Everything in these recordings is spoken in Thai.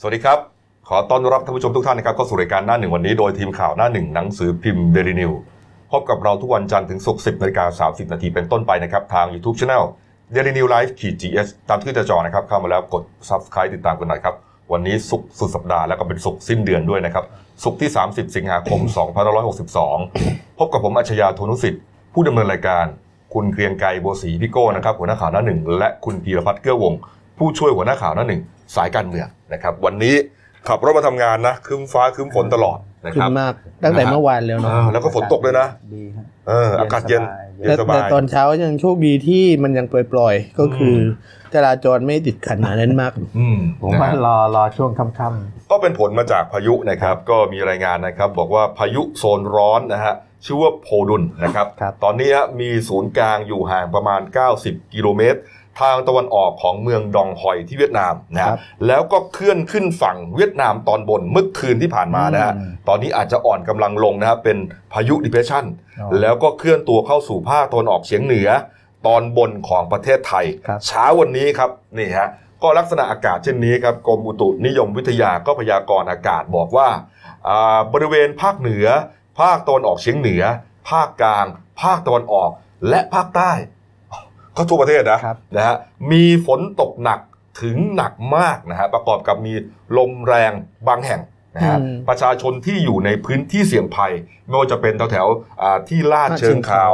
สวัสดีครับขอต้อนรับท่านผู้ชมทุกท่านนะครับเข้าสู่รายการหน้าหนึ่งวันนี้โดยทีมข่าวหน้าหนึ่งหนังสือพิมพ์เดลินิวพบกับเราทุกวันจันทร์ถึงศุกร์ 10:30 นาทีเป็นต้นไปนะครับทาง YouTube Channel Daily New Life -GS ตามที่จะจอนะครับเข้ามาแล้วกด Subscribe ติดตามกันหน่อยครับวันนี้ศุกร์สุดสัปดาห์แล้วก็เป็นศุกร์สิ้นเดือนด้วยนะครับศุกร์ที่30 สิงหาคม 2562 พบกับผมอัจฉริยะ โทนุสิทธิ์ผู้ดำเนินรายการคุณเกรียงไกร บัวศรีพี่โก้นะครับหัวหน้าข่าวหน้าหนึ่งและคุณพีรพัฒน์ เกื้อวงศ์ผู้ช่วยหัวหน้าข่าวหน้าหนึ่งสายการเมืองนะครับวันนี้ขับรถมาทำงานนะครึ้มฟ้าครึ้มฝนตลอดนะครับมากตั้งแต่เมื่อวานแล้วเนาะแล้วก็ฝนตกเลยนะดีครับอากาศเย็นสบายแต่ตอนเช้ายังโชคดีที่มันยังปล่อยๆก็คือจราจรไม่ติดขัดหนาแน่นมากผมว่ารอช่วงค่ำๆก็เป็นผลมาจากพายุนะครับก็มีรายงานนะครับบอกว่าพายุโซนร้อนนะฮะชื่อว่าโพดุลนะครับตอนนี้มีศูนย์กลางอยู่ห่างประมาณ90กิโลเมตรทางตะวันออกของเมืองดองฮอยที่เวียดนามนะครับแล้วก็เคลื่อนขึ้นฝั่งเวียดนามตอนบนเมื่อคืนที่ผ่านมานะฮะตอนนี้อาจจะอ่อนกำลังลงนะครับเป็นพายุดิเพรสชันแล้วก็เคลื่อนตัวเข้าสู่ภาคตะวันออกเฉียงเหนือตอนบนของประเทศไทยเช้าวันนี้ครับนี่ฮะก็ลักษณะอากาศเช่นนี้ครับกรมอุตุนิยมวิทยาก็พยากรณ์อากาศบอกว่าบริเวณภาคเหนือภาคตะวันออกเฉียงเหนือภาคกลางภาคตะวันออกและภาคใต้ก็ทั่วประเทศนะฮะมีฝนตกหนักถึงหนักมากนะฮะประกอบกับมีลมแรงบางแห่งนะฮะประชาชนที่อยู่ในพื้นที่เสี่ยงภัยไม่ว่าจะเป็นแถวที่ลาดเชิงเขา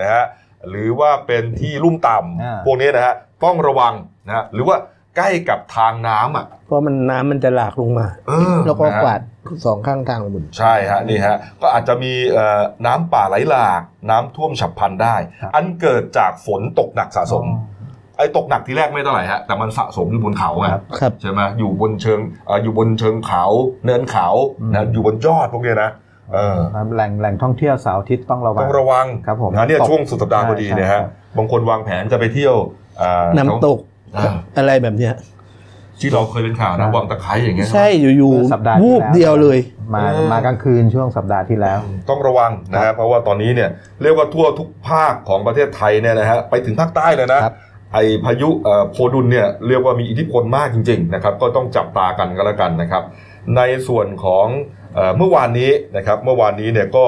นะฮะหรือว่าเป็นที่ลุ่มต่ำพวกนี้นะฮะต้องระวังนะฮะหรือว่าใกล้กับทางน้ำอ่ะเพราะมันน้ำมันจะหลากลงมาแล้วก็กวาดสองข้างทางหมุนใช่ฮะนี่ฮะก็อาจจะมีน้ำป่าไหลหลากน้ำท่วมฉับพลันได้อันเกิดจากฝนตกหนักสะสมไอ้ตกหนักทีแรกไม่เท่าไหร่ฮะแต่มันสะสมอยู่บนเขาไงใช่ไหมอยู่บนเชิงเขาเนินเขานะอยู่บนยอดพวกนี้นะแหล่งท่องเที่ยวเสาร์อาทิตย์ต้องระวังครับผมนะเนี่ยช่วงสุดสัปดาห์พอดีนะฮะบางคนวางแผนจะไปเที่ยวน้ำตกอะไรแบบเนี้ยที่เราเคยเป็นข่าวนะวังตะไคร้อย่างเงี้ยใช่อยู่ๆวูบเดียวเลยมากลางคืนช่วงสัปดาห์ที่แล้วต้องระวังนะเพราะว่าตอนนี้เนี่ยเรียกว่าทั่วทุกภาคของประเทศไทยเนี่ยนะฮะไปถึงภาคใต้เลยนะไอพายุโพดุลเนี่ยเรียกว่ามีอิทธิพลมากจริงๆนะครับก็ต้องจับตากันก็แล้วกันนะครับในส่วนของเมื่อวานนี้เนี่ยก็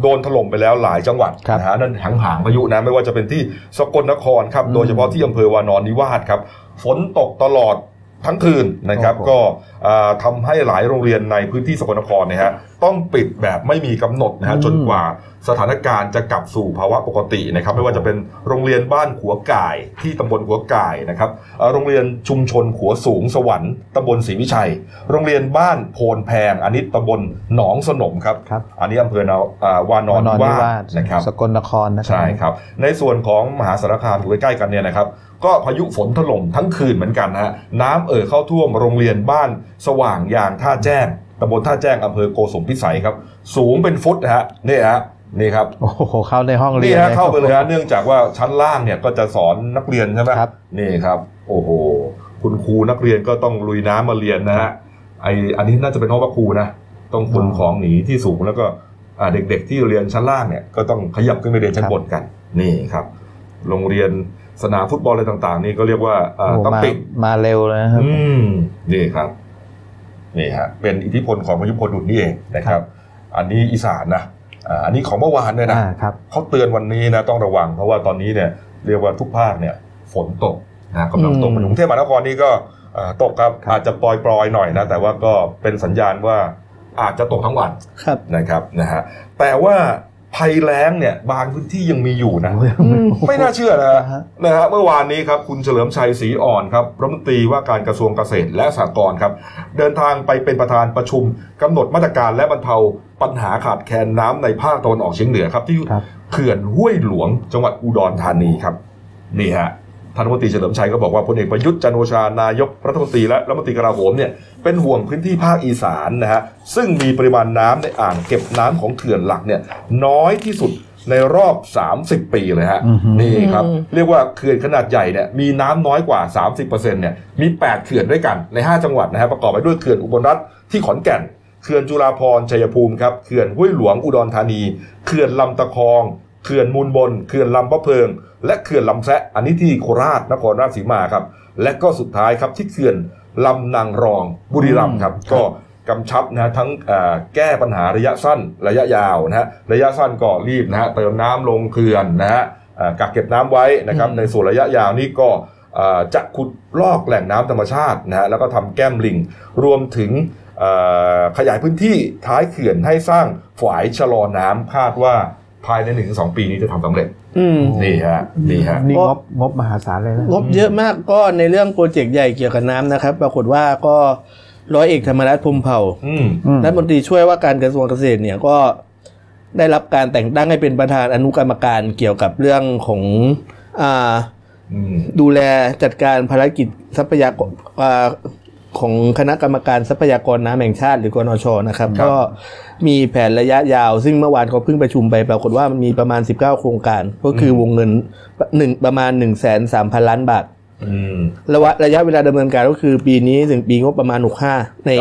โดนถล่มไปแล้วหลายจังหวัดนะฮะนั่นหางพายุนะไม่ว่าจะเป็นที่สกลนครครับโดยเฉพาะที่อำเภอวานอนนิวาสครับฝนตกตลอดทั้งคืนนะครับก็ทำให้หลายโรงเรียนในพื้นที่สกลนครนะฮะต้องปิดแบบไม่มีกำหนดนะฮะจนกว่าสถานการณ์จะกลับสู่ภาวะปกตินะครับไม่ว่าจะเป็นโรงเรียนบ้านขัวก่ายที่ตำบลขัวก่ายนะครับโรงเรียนชุมชนขัวสูงสวรรค์ตำบลศรีวิชัยโรงเรียนบ้านโพนแพงอันนี้ตำบลหนองสนมครับอันนี้อำเภอวานอนนิวาสนะครับสกลนครนะครับใช่ครับในส่วนของมหาสารคามอยู่ใกล้ๆกันเนี่ยนะครับก็พายุฝนถล่มทั้งคืนเหมือนกันนะฮะน้ำเข้าท่วมโรงเรียนบ้านสว่างยางท่าแจ้งตำบลท่าแจ้งอำเภอโกสุมพิสัยครับสูงเป็นฟุตฮะนี่ครับโอ้โหเข้าในห้องเรียนเข้าไปเลยฮะเนื่องจากว่าชั้นล่างเนี่ยก็จะสอนนักเรียนใช่ไหมนี่ครับโอ้โหคุณครูนักเรียนก็ต้องลุยน้ำมาเรียนนะฮะอันนี้น่าจะเป็นห้องพักครูนะต้องขนของหนีที่สูงแล้วก็เด็กๆที่เรียนชั้นล่างเนี่ยก็ต้องขยับขึ้นไปเรียนชั้นบนกันนี่ครับโรงเรียนสนามฟุตบอลอะไรต่างๆนี่ก็เรียกว่าต้องปิดมาเร็วเลยครับนี่ครับนี่ฮะเป็นอิทธิพลของพายุโพดุลนี่เองนะครับอันนี้อีสานนะอันนี้ของเมื่อวานด้วยนะเขาเตือนวันนี้นะต้องระวังเพราะว่าตอนนี้เนี่ยเรียกว่าทุกภาคเนี่ยฝนตกนะกำลังตกกรุงเทพมหานครนี่ก็ตกครับอาจจะปล่อยๆหน่อยนะแต่ว่าก็เป็นสัญญาณว่าอาจจะตกทั้งวันนะครับนะฮะแต่ว่าภัยแล้งเนี่ยบางพื้นที่ยังมีอยู่นะไม่น่าเชื่อนะฮะเมื่อวานนี้ครับคุณเฉลิมชัยศรีอ่อนครับรัฐมนตรีว่าการกระทรวงเกษตรและสหกรณ์ครับเดินทางไปเป็นประธานประชุมกำหนดมาตรการและบรรเทาปัญหาขาดแคลนน้ำในภาคตะวันออกเฉียงเหนือครับที่เขื่อนห้วยหลวงจังหวัดอุดรธานีครับนี่ฮะท่านรัฐมนตรีเฉลิมชัยก็บอกว่าพลเอกประยุทธ์จันทร์โอชานายกรัฐมนตรีและรัฐมนตรีกลาโหมเนี่ยเป็นห่วงพื้นที่ภาคอีสานนะฮะซึ่งมีปริมาณน้ำในอ่างเก็บน้ำของเขื่อนหลักเนี่ยน้อยที่สุดในรอบ30ปีเลยฮะนี่ครับเรียกว่าเขื่อนขนาดใหญ่เนี่ยมีน้ำน้อยกว่า 30% เนี่ยมี8เขื่อนด้วยกันใน5จังหวัดนะฮะประกอบไปด้วยเขื่อนอุบลรัตน์ที่ขอนแก่นเขื่อนจุฬาภรณ์ชัยภูมิครับเขื่อนห้วยหลวงอุดรธานีเขื่อนลำตะคองเขื่อนมูลบนเขื่อนลำพะเพิงและเขื่อนลำแซะอันนี้ที่โคราชนครราชสีมาครับและก็สุดท้ายครับที่เขื่อน ลำนางรองบุรีรัมย์ครับก็กำชับนะทั้งแก้ปัญหาระยะสั้นระยะยาวนะฮะระยะสั้นก็รีบนะฮะเติมน้ำลงเขื่อนนะฮะกักเก็บน้ำไว้นะครับในส่วนระยะยาวนี่ก็จะขุดลอกแหล่งน้ำธรรมชาตินะฮะแล้วก็ทำแก้มลิงรวมถึงขยายพื้นที่ท้ายเขื่อนให้สร้างฝายชะลอน้ำคาดว่าภายใน 1-2 ปีนี้จะทำสำเร็จนี่ฮะนี่ฮะนี่งบมหาศาลเลยนะงบเยอะมากก็ในเรื่องโปรเจกต์ใหญ่เกี่ยวกับน้ำนะครับปรากฏว่าก็ร้อยเอกธรรมรัฐพรหมเผ่ารัฐมนตรีช่วยว่าการกระทรวงเกษตรเนี่ยก็ได้รับการแต่งตั้งให้เป็นประธานอนุกรรมการเกี่ยวกับเรื่องของดูแลจัดการภารกิจทรัพยากรของคณะกรรมการทรัพยากรน้ำแห่งชาติหรือกนช.นะครับก็มีแผนระยะยาวซึ่งเมื่อวานเขาเพิ่งประชุมไปปรากฏว่ามันมีประมาณ19โครงการก็คือวงเงินประมาณ 1,300,000 ล้านบาทระยะเวลาดำเนินการก็คือปีนี้ถึงปีงบประมาณ65ใน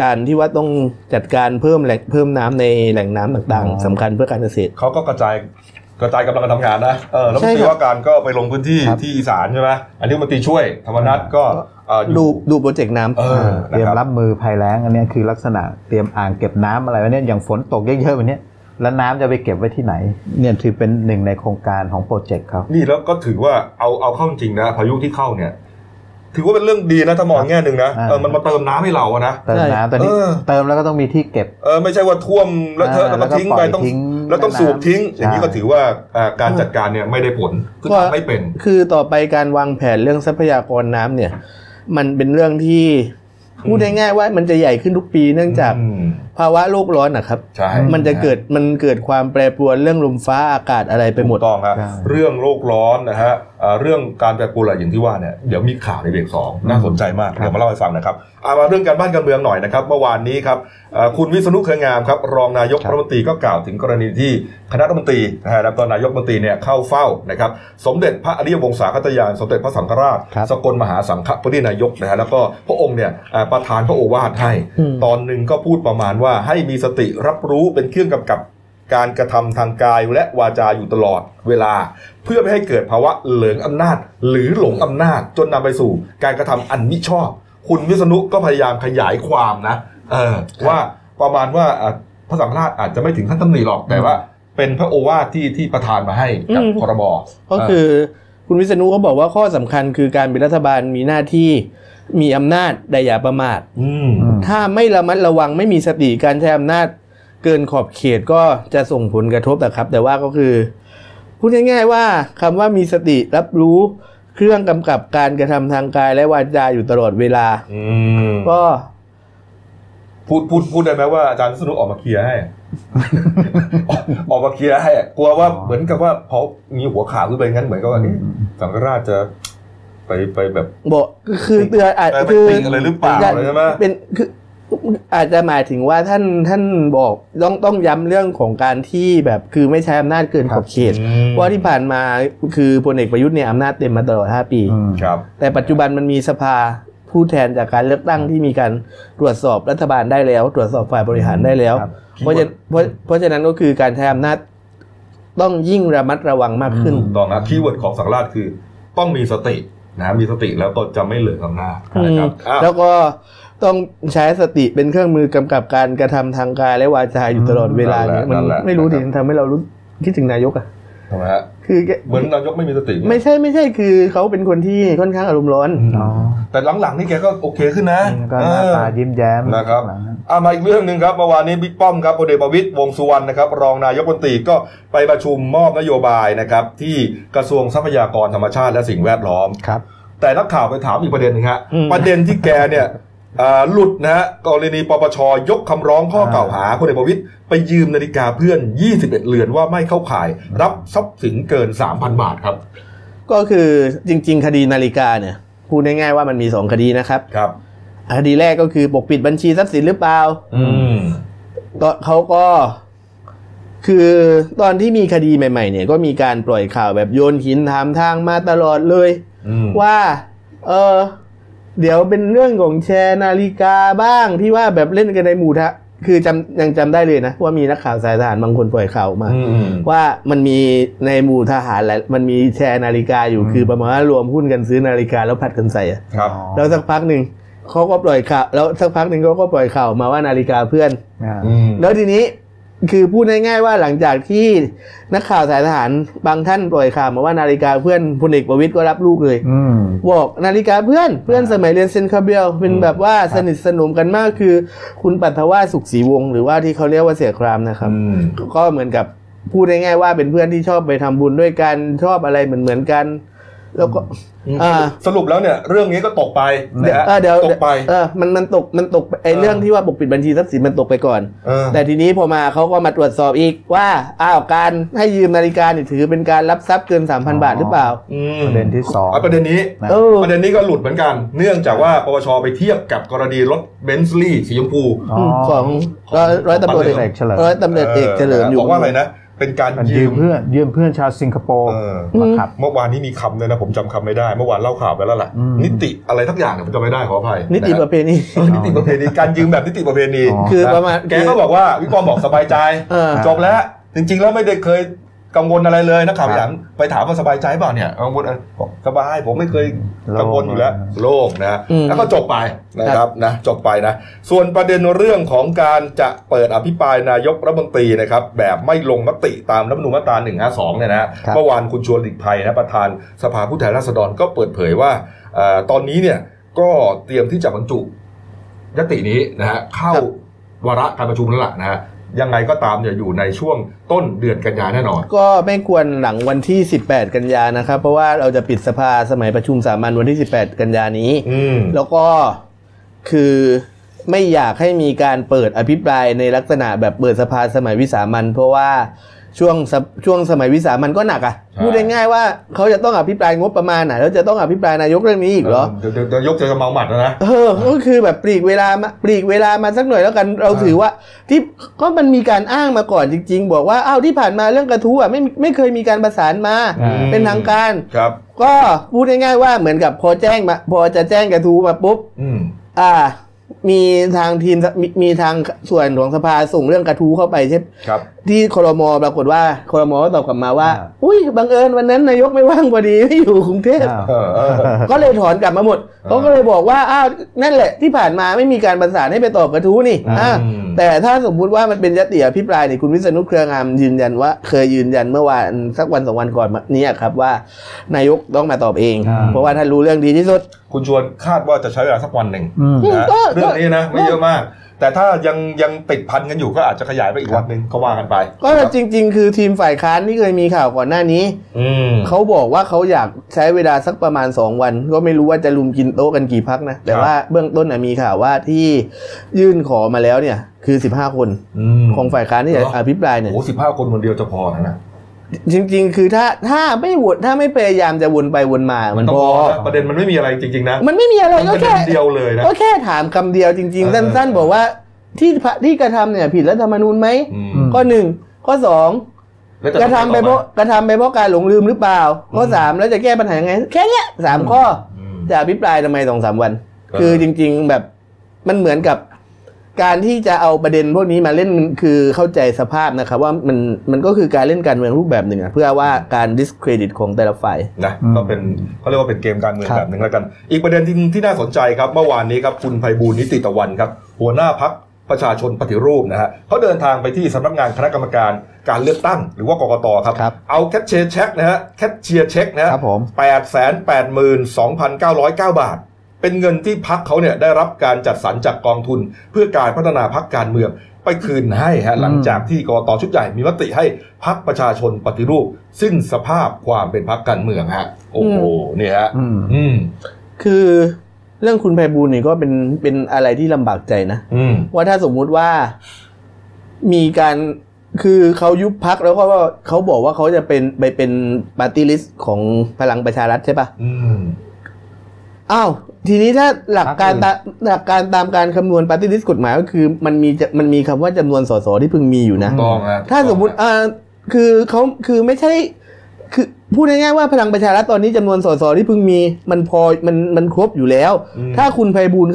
การที่ว่าต้องจัดการเพิ่มน้ำในแหล่งน้ำต่างๆสำคัญเพื่อการเกษตรเขาก็กระจายกำลังการทำงานนะแล้วตีว่าการก็ไปลงพื้นที่ที่อีสานใช่ไหมอันนี้มาตีช่วยธรรมนัสก็ดูโปรเจกต์น้ำเตรียมรับมือภัยแล้งอันนี้คือลักษณะเตรียมอ่างเก็บน้ำอะไรไว้เนี่ยอย่างฝนตกเยอะๆแบบนี้แล้วน้ำจะไปเก็บไว้ที่ไหนเนี่ยถือเป็นหนึ่งในโครงการของโปรเจกต์ครับนี่แล้วก็ถือว่าเอาเข้าจริงนะพายุที่เข้าเนี่ยถือว่าเป็นเรื่องดีนะถ้ามองแง่หนึ่งนะมันมาเติมน้ำให้เรานะเติมน้ำแต่นี่เติมแล้วก็ต้องมีที่เก็บไม่ใช่ว่าท่วมแล้วเธอแล้วก็ทิ้งไปต้องแล้วต้องสูบทิ้งอย่างนี้ก็ถือว่าการจัดการเนี่ยไม่ได้ผลคือทำไม่เป็นคือต่อไปการวางแผนเรื่องทรัพยากรน้ำเนี่ยมันเป็นเรื่องที่พูดง่ายๆว่ามันจะใหญ่ขึ้นทุกปีเนื่องจากภาวะโลกร้อนนะครับมันจะเกิดความแปรปรวนเรื่องลมฟ้าอากาศอะไรไปหมดต้องครับเรื่องโลกร้อนนะฮะเรื่องการแปรปรวนอะไรอย่างที่ว่าเนี่ยเดี๋ยวมีข่าวในเบรก2น่าสนใจมากเดี๋ยวมาเล่าให้ฟังนะครับมาเรื่องการบ้านการเมืองหน่อยนะครับเมื่อวานนี้ครับคุณวิษณุเครืองามครับรองนายกรัฐมนตรีก็กล่าวถึงกรณีที่คณะรัฐมนตรีนะฮะตอนนายกรัฐมนตรีเนี่ยเข้าเฝ้านะครับสมเด็จพระอริยวงศาคตยานสมเด็จพระสังฆราชสกลมหาสังฆปรินายกนะฮะแล้วก็พระองค์เนี่ยประทานพระโอวาทให้ตอนนึงก็พูดประมาณว่าให้มีสติรับรู้เป็นเครื่องกำกับการกระทำทางกายและวาจาอยู่ตลอดเวลาเพื่อไม่ให้เกิดภาวะเหลืองอำนาจหรือหลงอำนาจจนนำไปสู่การกระทำอันมิชอบคุณวิษณุก็พยายามขยายความนะว่าประมาณว่าพระสังฆราชอาจจะไม่ถึงขั้นตำหนิหรอกแต่ว่าเป็นพระโอวาทที่ประทานมาให้กับครม.ก็คือคุณวิษณุเขาบอกว่าข้อสำคัญคือการเป็นรัฐบาลมีหน้าที่มีอำนาจแต่อย่าประมาทถ้าไม่ระมัดระวังไม่มีสติการใช้อำนาจเกินขอบเขตก็จะส่งผลกระทบนะครับแต่ว่าก็คือพูดง่ายๆว่าคำว่ามีสติรับรู้เครื่องกำกับการกระทำทางกายและวาจาอยู่ตลอดเวลาก็พูดได้ไหมว่าอาจารย์วิษณุออกมาเคลียร์ให้กลัวว่าเหมือนกับว่าพอมีหัวข่าวขึ้นไปงั้นเหมือนกับว่านี่สังฆราชจะไปแบบบอกคือเตือนอาจจะคืออะไรหรือเปล่าเลยใช่ไหมเป็นคืออาจจะหมายถึงว่าท่านบอกต้องย้ำเรื่องของการที่แบบคือไม่ใช้อำนาจเกินขอบเขตว่าที่ผ่านมาคือพลเอกประยุทธ์เนี่ยอำนาจเต็มมาตลอด5ปีแต่ปัจจุบันมันมีสภาผู้แทนจากการเลือกตั้งที่มีการตรวจสอบรัฐบาลได้แล้วตรวจสอบฝ่ายบริหารได้แล้วเพราะฉะนั้นก็คือการใช้อำนาจต้องยิ่งระมัดระวังมากขึ้นต่อนะคีย์เวิร์ดของสังฆราชคือต้องมีสตินะมีสติแล้วก็จะไม่เหลืออำนาจนะครับแล้วก็ต้องใช้สติเป็นเครื่องมือกำกับการกระทำทางกายและวาจาอยู่ตลอดเวลาเนี่ยมันไม่รู้ดิทำให้เรารู้คิดถึงนายกอะทำไมฮะคือเหมือนนายกไม่มีสติไม่ใช่คือเขาเป็นคนที่ค่อนข้างอารมณ์ร้อนแต่หลังๆนี่แกก็โอเคขึ้นนะก็หน้าตายิ้มแย้มนะครับมาอีกเรื่องนึงครับเมื่อวานนี้บิ๊กป้อมครับพลเอกประวิตรวงษ์สุวรรณนะครับรองนายกรัฐมนตรีก็ไปประชุมมอบนโยบายนะครับที่กระทรวงทรัพยากรธรรมชาติและสิ่งแวดล้อมครับแต่นักข่าวไปถามอีกประเด็นนึงฮะประเด็นที่แกเนี่ยหลุดนะฮะกรณีปปช.ยกคำร้องข้อกล่าวหาพลเอกประวิตรไปยืมนาฬิกาเพื่อน21เรือนว่าไม่เข้าข่ายรับทรัพย์สินเกิน 3,000 บาทครับก็คือจริงๆคดีนาฬิกาเนี่ยพูดง่ายๆว่ามันมี2คดีนะครับครับคดีแรกก็คือปกปิดบัญชีทรัพย์สินหรือเปล่าก็เขาก็คือตอนที่มีคดีใหม่ๆเนี่ยก็มีการปล่อยข่าวแบบโยนหินถามทางมาตลอดเลยว่าเดี๋ยวเป็นเรื่องของแชร์นาฬิกาบ้างที่ว่าแบบเล่นกันในหมู่ คือยังจำได้เลยนะว่ามีนักข่าวสายทหารบางคนปล่อยข่าวมาว่ามันมีในหมู่ทหารแหละมันมีแชร์นาฬิกาอยู่คือประมาณว่ารวมหุ้นกันซื้อนาฬิกาแล้วผัดกันใส่แล้วสักพักหนึ่งเขาก็ปล่อยข่าวแล้วสักพักหนึ่งเขาก็ปล่อยข่าวมาว่านาฬิกาเพื่อนแล้วทีนี้คือพูดง่ายๆว่าหลังจากที่นักข่าวสายทหารบางท่านปล่อยข่าวมาว่านาฬิกาเพื่อนพลเอกประวิตรก็รับลูกเลยบอกนาฬิกาเพื่อนสมัยเรียนเซนต์คาเบียลเป็นแบบว่าสนิทสนมกันมากคือคุณปัทวาสสุขศรีวงศ์หรือว่าที่เขาเรียกว่าเสี่ยครามนะครับก็เหมือนกับพูดง่ายๆว่าเป็นเพื่อนที่ชอบไปทำบุญด้วยกันชอบอะไรเหมือนกันแล้วก็สรุปแล้วเนี่ยเรื่องนี้ก็ตกไปนะฮะตกไปมันตกไอ้เรื่องที่ว่าปกปิดบัญชีทรัพย์สินมันตกไปก่อนแต่ทีนี้พอมาเขาก็มาตรวจสอบอีกว่าอ้าวการให้ยืมนาฬิกาเนี่ยถือเป็นการรับทรัพย์เกิน 3,000 บาทหรือเปล่าประเด็นที่2ประเด็นนี้ก็หลุดเหมือนกันเนื่องจากว่าปปชไปเทียบกับกรณีรถเบนซ์ลี่สีชมพูของร้อยตำรวจเอกเฉลิมอยู่บอกว่าอะไรนะเป็นการยืมเพื่อนชาวสิงคโปร์นะครับเมื่อวานนี้มีคำเลยนะผมจำคำไม่ได้เมื่อวานเล่าข่าวไปแล้วแหละนิติอะไรทั้งอย่างเนี่ยผมจำไม่ได้ขออภัยนิติประเพณีการยืมแบบนิติประเพณีคือประมาณแกก็บอกว่าวิกรบอกสบายใจจบแล้วจริงๆแล้วไม่ได้เคยกังวลอะไรเลยนักข่าวอย่างไปถามว่าสบายใจเปล่าเนี่ยกังวลสบายผมไม่เคยกังวลอยู่แล้วโล่งนะแล้วก็จบไปนะครับนะจบไปนะส่วนประเด็นเรื่องของการจะเปิดอภิปรายนายกรัฐมนตรีนะครับแบบไม่ลงมติตามรัฐธรรมนูญมาตรา152เนี่ยนะเมื่อวานคุณชวนหลีกภัยนะประธานสภาผู้แทนราษฎรก็เปิดเผยว่าตอนนี้เนี่ยก็เตรียมที่จะบรรจุญัตตินี้นะฮะเข้าวาระการประชุมแล้วล่ะนะฮะยังไงก็ตามจะอยู่ในช่วงต้นเดือนกันยาแน่นอนก็ไม่ควรหลังวันที่18กันยานะครับเพราะว่าเราจะปิดสภาสมัยประชุมสามัญวันที่18กันยานี้แล้วก็คือไม่อยากให้มีการเปิดอภิปรายในลักษณะแบบเปิดสภาสมัยวิสามัญเพราะว่าช่วงสมัยวิสามันก็หนักอ่ะพูดง่ายๆว่าเขาจะต้องอภิปรายงบประมาณน่ะแล้วจะต้องอภิปรายนายกเรื่องนี้อีกเหรอจะยกจะเมาหมัดนะก็คือแบบปลีกเวลามาสักหน่อยแล้วกันเราถือว่าที่ก็มันมีการอ้างมาก่อนจริงๆบอกว่าอ้าวที่ผ่านมาเรื่องกระทู้อ่ะไม่เคยมีการประสานมาเป็นทางการก็พูดง่ายๆว่าเหมือนกับพอจะแจ้งกระทู้มาปุ๊บมีทางทีมมีทางส่วนของสภาส่งเรื่องกระทู้เข้าไปใช่ที่ครม.ปรากฏว่าครม.ก็ตอบกลับมาว่าอุ้ยบังเอิญวันนั้นนายกไม่ว่างพอดีไม่อยู่กรุงเทพก็เลยถอนกลับมาหมดเขาก็เลยบอกว่าอ้าวนั่นแหละที่ผ่านมาไม่มีการประสานให้ไปตอบกระทู้นี่แต่ถ้าสมมุติว่ามันเป็นญัตติอภิปรายเนี่ยคุณวิษณุเครืองามยืนยันว่าเคยยืนยันเมื่อวานสักวันสองวันก่อนนี้ครับว่านายกต้องมาตอบเองเพราะว่าท่านรู้เรื่องดีที่สุดคุณชวนคาดว่าจะใช้เวลาสักวันหนึ่งเรื่องนี้นะไม่เยอะมากแต่ถ้ายังติดพันกันอยู่ก็อาจจะขยายไปอีกวันนึงเขาว่ากันไปก็จริงๆคือทีมฝ่ายค้านที่เคยมีข่าวก่อนหน้านี้เขาบอกว่าเขาอยากใช้เวลาสักประมาณ2วันก็ไม่รู้ว่าจะลุมกินโต๊ะกันกี่พักนะแต่ว่าเบื้องต้นมีข่าวว่าที่ยื่นขอมาแล้วเนี่ยคือ15คนของฝ่ายค้านที่อภิปรายเนี่ยโอ้15คนคนเดียวจะพอนะจริงๆคือถ้าไม่วนถ้าไม่พยายามจะวนไปวนมามันพอประเด็นมันไม่มีอะไรจริงๆนะมันไม่มีอะไรก็แค่เดียวเลยนะก็แค่ถามคำเดียวจริงๆสั้นๆบอกว่าที่กระทำเนี่ยผิดรัฐธรรมนูญไหมข้อ1ข้อ2กระทำไปเพราะการหลงลืมหรือเปล่าข้อ3แล้วจะแก้ปัญหายังไงแค่เนี้ย3ข้อจะอภิปรายทำไม 2-3 วันคือจริงๆแบบมันเหมือนกับการที่จะเอาประเด็นพวกนี้มาเล่นคือเข้าใจสภาพนะครับว่ามันก็คือการเล่นการเมืองรูปแบบหนึ่งเพื่อว่าการดิสเครดิตของแต่ละฝ่ายนะก็เป็นเขาเรียกว่าเป็นเกมการเมืองแบบหนึ่งแล้วกันอีกประเด็นที่น่าสนใจครับเมื่อวานนี้ครับคุณไพบูลย์นิติตะวันครับหัวหน้าพรรคประชาชนปฏิรูปนะฮะเขาเดินทางไปที่สำนักงานคณะกรรมการการเลือกตั้งหรือว่ากกต.ครับเอาแคชเชียร์เช็คนะฮะ 882,909 บาทเป็นเงินที่พรรคเขาเนี่ยได้รับการจัดสรรจากกองทุนเพื่อการพัฒนาพรรคการเมืองไปคืนให้ฮะหลังจากที่กต.ชุดใหญ่มีมติให้พรรคประชาชนปฏิรูปสิ้นสภาพความเป็นพรรคการเมืองฮะโอ้โหเนี่ยฮะคือเรื่องคุณไพบูลย์นี่ก็เป็นอะไรที่ลำบากใจนะว่าถ้าสมมุติว่ามีการคือเขายุบพรรคแล้วก็เขาบอกว่าเขาจะไปเป็นปาร์ตี้ลิสต์ของพลังประชารัฐใช่ป่ะอ้าวทีนี้ถ้าหลักการตามการคำนวณปาร์ตี้ลิสต์กฎหมายก็คือมันมีคำว่าจำนวนสสที่พึงมีอยู่นะถ้าสมมุติคือเขาคือไม่ใช่คือ พูดง่ายๆว่าพลังประชารัฐตอนนี้จำนวนสสที่เพิ่งมีมันพอมันครบอยู่แล้วถ้าคุณไพบูล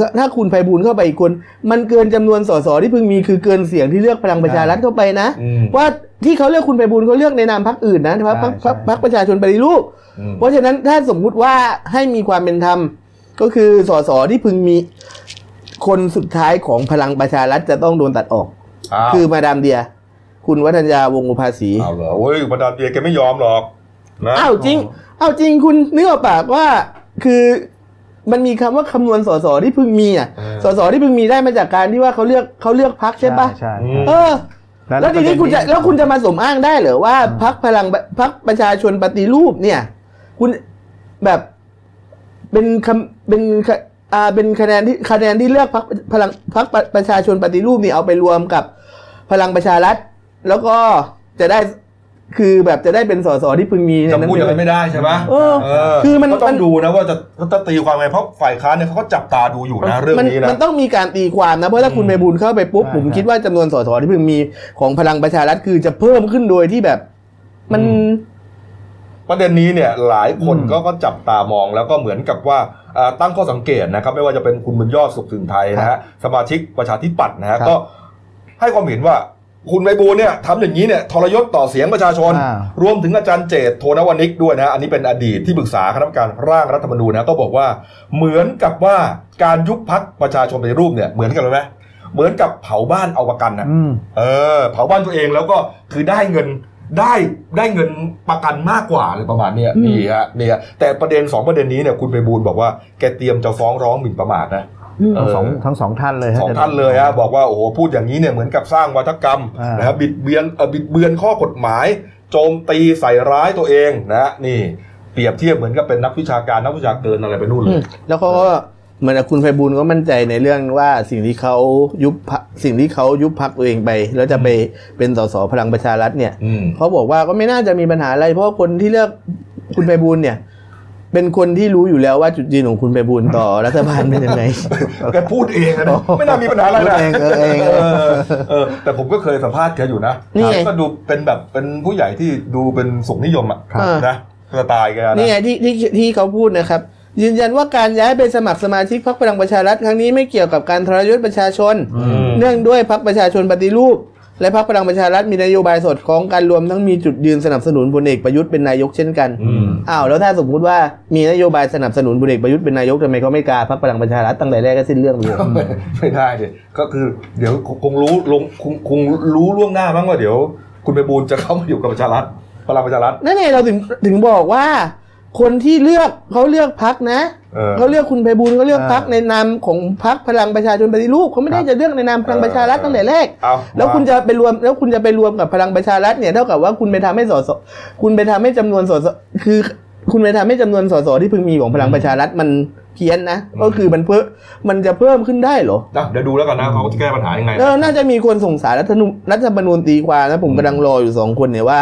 ย์เข้าไปอีกคนมันเกินจำนวนสสที่เพิ่งมีคือเกินเสียงที่เลือกพลังประชารัฐเข้าไปนะว่าที่เขาเลือกคุณไพบูลย์เขาเลือกในนามพรรคอื่นนะพรรคประชาชนปฏิรูปเพราะฉะนั้นถ้าสมมุติว่าให้มีความเป็นธรรมก็คือสสที่เพิ่งมีคนสุดท้ายของพลังประชารัฐจะต้องโดนตัดออกคือมาดามเดียคุณวัฒนยาวงศ์โอภาสีอ้าวเหรอโอ้ยมาดามเดียแกไม่ยอมหรอกนะเอาจริงคุณนึกออกปะว่าคือมันมีคำว่าคำนวณสสที่พึงมีอ่ะสสที่พึงมีได้มาจากการที่ว่าเขาเลือกพรรคใช่ปะแล้วทีนี้คุณจะมาสมอ้างได้เหรอว่าพรรคประชาชนปฏิรูปเนี่ยคุณแบบเป็นคะแนนที่เลือกพรรคประชาชนปฏิรูปนี่เอาไปรวมกับพลังประชารัฐแล้วก็จะได้คือแบบจะได้เป็นสสที่พึงมีจะพูดอะไรไม่ได้ใช่ไหมคือมันต้องดูนะว่าจะตีความไงเพราะฝ่ายค้านเนี่ยเขาก็จับตาดูอยู่นะเรื่องนี้นะมันต้องมีการตีความนะเพราะถ้าคุณไพบูลย์เข้าไปปุ๊บผมคิดว่าจำนวนสสที่พึงมีของพลังประชารัฐคือจะเพิ่มขึ้นโดยที่แบบมันประเด็นนี้เนี่ยหลายคนก็จับตามองแล้วก็เหมือนกับว่าตั้งข้อสังเกตนะครับไม่ว่าจะเป็นคุณบุญยอดสุขสินไทยนะฮะสมาชิกประชาธิปัตย์นะฮะก็ให้ความเห็นว่าคุณไพบูลย์เนี่ยทำอย่างนี้เนี่ยทรยศต่อเสียงประชาชนรวมถึงอาจารย์เจตโทนวนิกด้วยนะอันนี้เป็นอดีตที่ปรึกษาคณะกรรมการร่างรัฐธรรมนูญนะก็บอกว่าเหมือนกับว่าการยุบพรรคประชาชนปฏิรูปเนี่ยเหมือนกันเลยไหมเหมือนกับเผาบ้านเอาประกันนะเผาบ้านตัวเองแล้วก็คือได้เงินได้เงินประกันมากกว่าเลยประมาณนี้นี่ฮะแต่ประเด็น2ประเด็นนี้เนี่ยคุณไพบูลย์บอกว่าแกเตรียมจะฟ้องร้องหมิ่นประมาทนะทั้งสองท่านเลยฮะบอกว่าโอ้โหพูดอย่างนี้เนี่ยเหมือนกับสร้างวาทกรรมนะครับบิดเบือนข้อกฎหมายโจมตีใส่ร้ายตัวเองนะนี่เปรียบเทียบเหมือนกับเป็นนักวิชาการนักวิชาเกินอะไรไปนู่นเลยแล้วก็เหมือนคุณไพบูลย์ก็มั่นใจในเรื่องว่าสิ่งที่เขายุบพรรคตัวเองไปแล้วจะไปเป็นสสพลังประชารัฐเนี่ยเขาบอกว่าก็ไม่น่าจะมีปัญหาอะไรเพราะคนที่เลือกคุณไพบูลย์เนี่ยเป็นคนที่รู้อยู่แล้วว่าจุดยืนของคุณไพบูลย์ต่อรัฐบาลเป็นยังไงแกพูดเองนะไม่น่ามีปัญหาอะไรนะแต่ผมก็เคยสัมภาษณ์แกอยู่นะก็ดูเป็นแบบเป็นผู้ใหญ่ที่ดูเป็นสุขนิยมอ่ะนะสไตล์แกนะนี่ไงที่เขาพูดนะครับยืนยันว่าการย้ายไปสมัครสมาชิกพรรคพลังประชารัฐครั้งนี้ไม่เกี่ยวกับการทรยศประชาชนเนื่องด้วยพรรคประชาชนปฏิรูปและพรรคพลังประชารัฐมีนโยบายสอดคล้องกันรวมทั้งมีจุดยืนสนับสนุนพลเอกประยุทธ์เป็นนายกเช่นกันแล้วถ้าสมมุติว่ามีนโยบายสนับสนุนพลเอกประยุทธ์เป็นนายกทำไมเขาไม่กล้าพรรคพลังประชารัฐตั้งแต่แรกก็สิ้นเรื่องเลยไม่ได้ดิก็คือเดี๋ยวคงรู้ล่วงหน้าบ้างว่าเดี๋ยวคุณไพบูลย์จะเข้ามาอยู่กับประชารัฐพลังประชารัฐนั่นเองเราถึงบอกว่าคนที่เลือกเขาเลือกพรรคนะเขาเลือกคุณไพบูลย์เขาเลือกพรรคในนามของพรรคพลังประชาชนปฏิรูปเขาไม่ได้จะเลือกในนามพลังประชารัฐตั้งแต่แรกแล้วคุณจะไปรวมกับพลังประชารัฐเนี่ยเท่ากับว่าคุณไปทำให้จำนวนสสที่พึงมีของพลังประชารัฐมันเพี้ยนนะก็คือมันจะเพิ่มขึ้นได้เหรอเดี๋ยวดูแล้วกันนะเขาจะแก้ปัญหายังไงน่าจะมีคนส่งสารรัฐธรรมนูญตีความนะผมกำลังรออยู่2คนเนี่ยว่า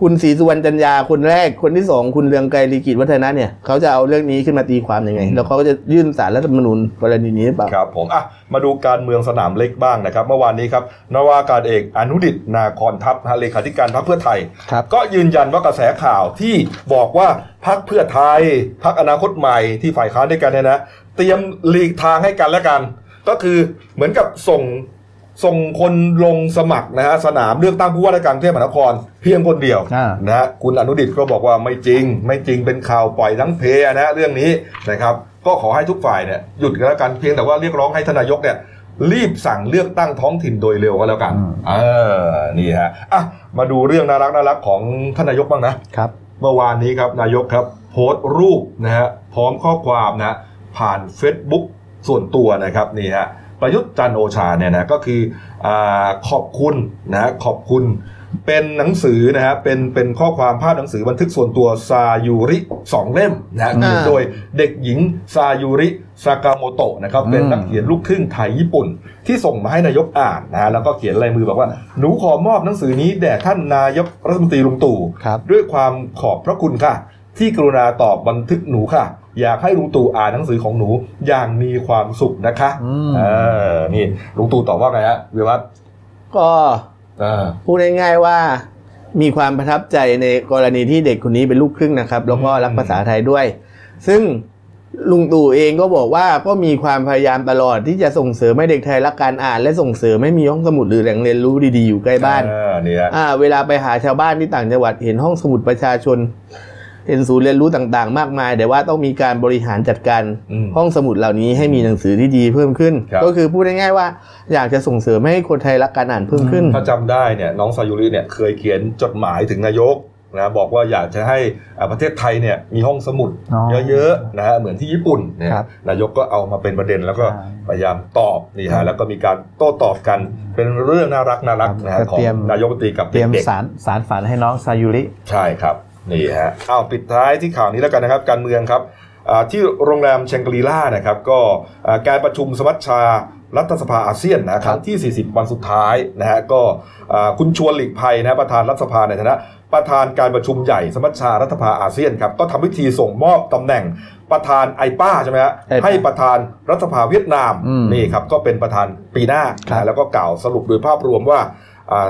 คุณศรีสุวรรณจันยาคนแรกคนที่2คุณเรืองไกรลีกิจวัฒนะเนี่ยเขาจะเอาเรื่องนี้ขึ้นมาตีความยังไงแล้วเขาก็จะยื่นสารรัฐธรรมนูญกรณีนี้หรือเปล่าครับผมมาดูการเมืองสนามเล็กบ้างนะครับเมื่อวานนี้ครับนาวากาศเอกอนุดิษฐ์นาคอนทัพเลขาธิการพรรคเพื่อไทยก็ยืนยันว่ากระแสข่าวที่บอกว่าพรรคเพื่อไทยพรรคอนาคตใหม่ที่ฝ่ายค้านด้วยกันเนี่ยนะเตรียมหลีกทางให้กันและกันก็คือเหมือนกับส่งคนลงสมัครนะฮะสนามเลือกตั้งผู้ว่าราชการกรุงเทพมหานครเพียงคนเดียวนะฮะคุณอนุดิษฐ์ก็บอกว่าไม่จริงเป็นข่าวปล่อยทั้งเพนะฮะเรื่องนี้นะครับก็ขอให้ทุกฝ่ายเนี่ยหยุดกันแล้วกันเพียงแต่ว่าเรียกร้องให้ทนายกเนี่ยรีบสั่งเลือกตั้งท้องถิ่นโดยเร็วก็แล้วกันนี่ฮะมาดูเรื่องน่ารักของทนายกบ้างนะครับเมื่อวานนี้ครับนายกครับโพสต์รูปนะฮะพร้อมข้อความนะผ่าน Facebook ส่วนตัวนะครับนี่ฮะประยุทธ์จันทร์โอชาเนี่ยนะก็คือขอบคุณเป็นหนังสือนะฮะเป็นข้อความภาพหนังสือบันทึกส่วนตัวซายูริ2เล่มนะโดยเด็กหญิงซายูริซากาโมโตะนะครับเป็นนักเขียนลูกครึ่งไทยญี่ปุ่นที่ส่งมาให้นายกอ่านนะแล้วก็เขียนลายมือบอกว่าหนูขอมอบหนังสือนี้แด่ท่านนายกรัฐมนตรีลุงตู่ด้วยความขอบพระคุณค่ะที่กรุณาตอบบันทึกหนูค่ะอยากให้ลุงตู่อ่านหนังสือของหนูอย่างมีความสุขนะคะนี่ลุงตู่ตอบว่าไงฮะวิวัฒน์ก็พูดง่ายๆว่า มีความประทับใจในกรณีที่เด็กคนนี้เป็นลูกครึ่งนะครับแล้วก็รักภาษาไทยด้วยซึ่งลุงตู่เองก็บอกว่าก็มีความพยายามตลอดที่จะส่งเสริมให้เด็กไทยรักการอ่านและส่งเสริมให้มีห้องสมุดหรือแหล่งเรียนรู้ดีๆอยู่ใกล้บ้านเวลาไปหาชาวบ้านที่ต่างจังหวัดเห็นห้องสมุดประชาชนเห็นศูนย์เรียนรู้ต่างๆมากมายแต่ว่าต้องมีการบริหารจัดการห้องสมุดเหล่านี้ให้มีหนังสือที่ดีเพิ่มขึ้นก็คือพูดง่ายๆว่าอยากจะส่งเสริมให้คนไทยรักการอ่านเพิ่มขึ้นถ้าจำได้เนี่ยน้องซายุริเนี่ยเคยเขียนจดหมายถึงนายกนะบอกว่าอยากจะให้ประเทศไทยเนี่ยมีห้องสมุดเยอะๆนะฮะเหมือนที่ญี่ปุ่นนายกก็เอามาเป็นประเด็นแล้วก็พยายามตอบนี่ฮะแล้วก็มีการโต้ตอบกันเป็นเรื่องน่ารักนะฮะของนายกตีกับเด็กๆสารฝันให้น้องซายุริใช่ครับนี่ฮะเอาปิดท้ายที่ข่าวนี้แล้วกันนะครับการเมืองครับที่โรงแรมแชงกรีล่านะครับก็การประชุมสมัชชารัฐสภาอาเซียนนะครั้งที่40วันสุดท้ายนะฮะก็คุณชวนหลีกภัยนะประธานรัฐสภาในฐานะประธานการประชุมใหญ่สมัชชารัฐสภาอาเซียนครับก็ทำพิธีส่งมอบตำแหน่งประธานไอป้าใช่ไหมฮะให้ประธานรัฐสภาเวียดนามนี่ครับก็เป็นประธานปีหน้าแล้วก็กล่าวสรุปโดยภาพรวมว่า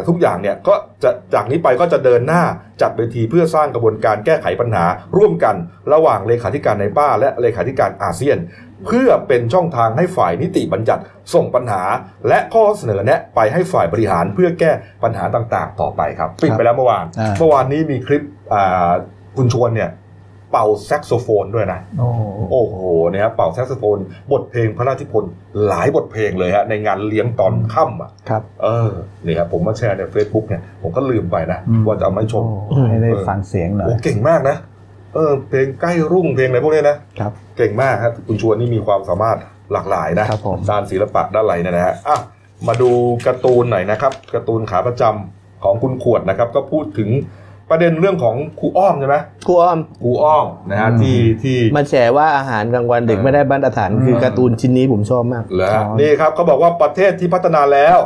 ทุกอย่างเนี่ยก็จะจากนี้ไปก็จะเดินหน้าจัดเวทีเพื่อสร้างกระบวนการแก้ไขปัญหาร่วมกันระหว่างเลขาธิการไอป้าและเลขาธิการอาเซียนเพื่อเป็นช่องทางให้ฝ่ายนิติบัญญัติส่งปัญหาและข้อเสนอแนะไปให้ฝ่ายบริหารเพื่อแก้ปัญหาต่างๆต่อไปครับปิดไปแล้วเมื่อวานนี้มีคลิปคุณชวนเนี่ยเป่าแซกโซโฟนด้วยนะโอ้โหเนี่ยเป่าแซกโซโฟนบทเพลงพระราชนิพนธ์หลายบทเพลงเลยฮะในงานเลี้ยงตอนค่ำอ่ะครับนี่ครับผมมาแชร์ใน Facebook เนี่ยผมก็ลืมไปนะว่าจะเอามาชมให้ได้ฟังเสียงหน่อยเก่งมากนะเพลงใกล้รุ่งเพลงอะไรพวกนี้นะครับเก่งมากครับคุณชวนนี่มีความสามารถหลากหลายนะด้านศิลปะด้านอะไรนะฮะอ่ะมาดูการ์ตูนหน่อยนะครับการ์ตูนขาประจำของคุณขวดนะครับก็พูดถึงประเด็นเรื่องของครูอ้อมใช่ไหมครูอ้อมนะฮะที่มาแฉว่าอาหารกลางวันเด็กไม่ได้มาตรฐานคือการ์ตูนชิ้นนี้ผมชอบมากแล้วนี่ครับเขาบอกว่าประเทศที่พัฒนาแล้ว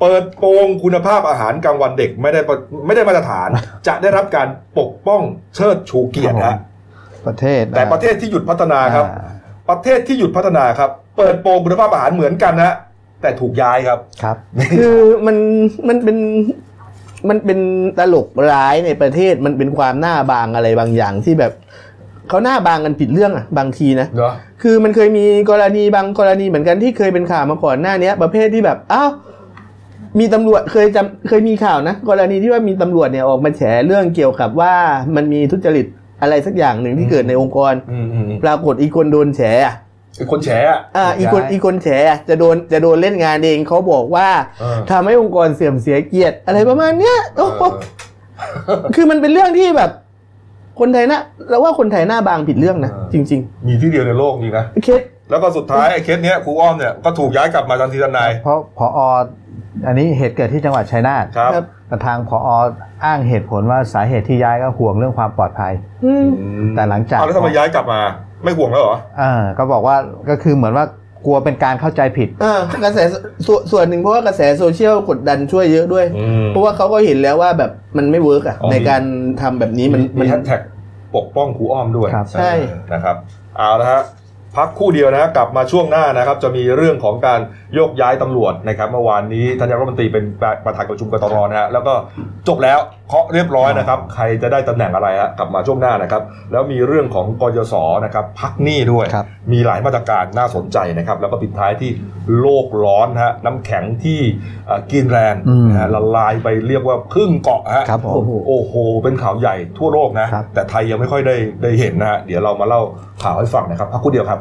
เปิดโปงคุณภาพอาหารกลางวันเด็กไม่ได้มาตรฐานจะได้รับการปกป้องเชิดชูเกียรติฮะแต่ประเทศที่หยุดพัฒนาครับประเทศที่หยุดพัฒนาครับเปิดโปงคุณภาพอาหารเหมือนกันนะแต่ถูกย้ายครับคือมันเป็นตลกร้ายในประเทศมันเป็นความหน้าบางอะไรบางอย่างที่แบบเขาหน้าบางกันผิดเรื่องอ่ะบางทีนะคือมันเคยมีกรณีบางกรณีเหมือนกันที่เคยเป็นข่าวมาก่อนหน้านี้ประเภทที่แบบอ้าวมีตำรวจเคยมีข่าวนะกรณีที่ว่ามีตำรวจเนี่ยออกมาแฉเรื่องเกี่ยวกับว่ามันมีทุจริตอะไรสักอย่างหนึ่งที่เกิดในองค์กรปรากฏอีกคนโดนแฉอีกคนแฉจะโดนเล่นงานเองเขาบอกว่าทำให้องค์กรเสื่อมเสียเกียรติอะไรประมาณเนี้ยโอ้คือมันเป็นเรื่องที่แบบคนไทยนะเราว่าคนไทยหน้าบางผิดเรื่องนะจริงๆมีที่เดียวในโลกนี่นะแล้วก็สุดท้ายไอ้เคสเนี้ยครูอ้อมเนี่ยก็ถูกย้ายกลับมาทันทีทันใดเพราะผอ.อันนี้เหตุเกิดที่จังหวัดชัยนาทครับทางผอ.อ้างเหตุผลว่าสาเหตุที่ย้ายก็ห่วงเรื่องความปลอดภัยแต่หลังจากแล้วทำไมย้ายกลับมาไม่ห่วงแล้วเหรอก็บอกว่าก็คือเหมือนว่ากลัวเป็นการเข้าใจผิดกระแสส่วนหนึ่งเพราะว่ากระแสโซเชียลกดดันช่วยเยอะด้วยเพราะว่าเขาก็เห็นแล้วว่าแบบมันไม่เวิร์กอ่ะในการทำแบบนี้มันแฮชแท็กปกป้องครูอ้อมด้วยใช่นะครับเอาละฮะพักคู่เดียวนะกลับมาช่วงหน้านะครับจะมีเรื่องของการโยกย้ายตำรวจนะครับเมื่อวานนี้ท่านนายกรัฐมนตรีเป็นประธานประชุมกตร.นะฮะแล้วก็จบแล้วเคาะเรียบร้อยนะครับใครจะได้ตำแหน่งอะไรฮะกลับมาช่วงหน้านะครับแล้วมีเรื่องของกยศ.นะครับพักหนี้ด้วยมีหลายมาตรการน่าสนใจนะครับแล้วก็ปิดท้ายที่โลกร้อนฮะน้ำแข็งที่กินแรงละลายไปเรียกว่าครึ่งเกาะฮะโอ้โหเป็นข่าวใหญ่ทั่วโลกนะแต่ไทยยังไม่ค่อยได้เห็นนะฮะเดี๋ยวเรามาเล่าข่าวให้ฟังนะครับพักคู่เดียวครับ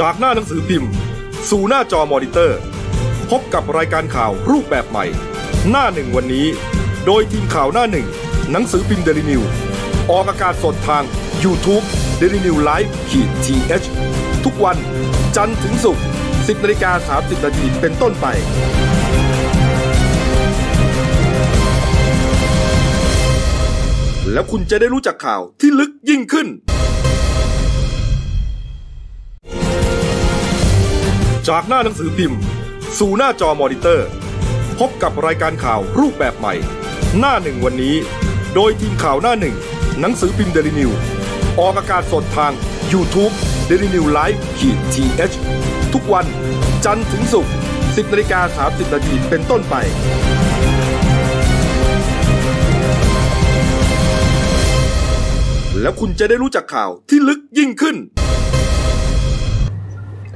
จากหน้าหนังสือพิมพ์สู่หน้าจอมอนิเตอร์พบกับรายการข่าวรูปแบบใหม่หน้าหนึ่งวันนี้โดยทีมข่าวหน้าหนึ่งหนังสือพิมพ์ Daily News ออกอากาศสดทาง YouTube Daily News Live /th ทุกวันจันทร์ถึงศุกร์ 10:30 นเป็นต้นไปแล้วคุณจะได้รู้จักข่าวที่ลึกยิ่งขึ้นจากหน้าหนังสือพิมพ์สู่หน้าจอมอนิเตอร์พบกับรายการข่าวรูปแบบใหม่หน้าหนึ่งวันนี้โดยทีมข่าวหน้าหนึ่งหนังสือพิมพ์ Daily News ออกอากาศสดทาง YouTube Daily News Live /th ทุกวันจันทร์ถึงศุกร์ 10 นาฬิกา 30 นาทีเป็นต้นไปแล้วคุณจะได้รู้จักข่าวที่ลึกยิ่งขึ้น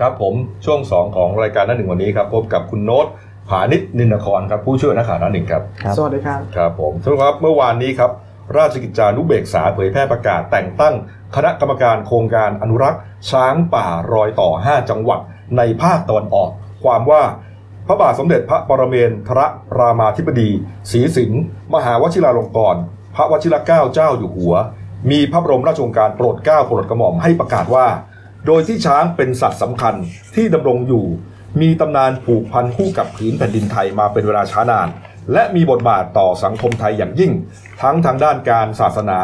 ครับผมช่วง2ของรายการหน้าหนึ่งวันนี้ครับพบกับคุณโน้ตผานิชนินนครครับผู้ช่วยนักข่าวหน้าหนึ่งครับสวัสดีครับครับผมสวัสดีครับเมื่อวานนี้ครับราชกิจจานุเบกษาเผยแพร่ประกาศแต่งตั้งคณะกรรมการโครงการอนุรักษ์ช้างป่ารอยต่อ5จังหวัดในภาคตะวันออกความว่าพระบาทสมเด็จพระปรเมนทรรามาธิบดีศรีสิงห์มหาวชิราลงกรณ์พระวชิรเกล้าเจ้าอยู่หัวมีพระบรมราชโองการโปรดเกล้าโปรดกระหม่อมให้ประกาศว่าโดยที่ช้างเป็นสัตว์สำคัญที่ดำรงอยู่มีตำนานผูกพันคู่กับผืนแผ่นดินไทยมาเป็นเวลาช้านานและมีบทบาทต่อสังคมไทยอย่างยิ่งทั้งทางด้านการศาสนา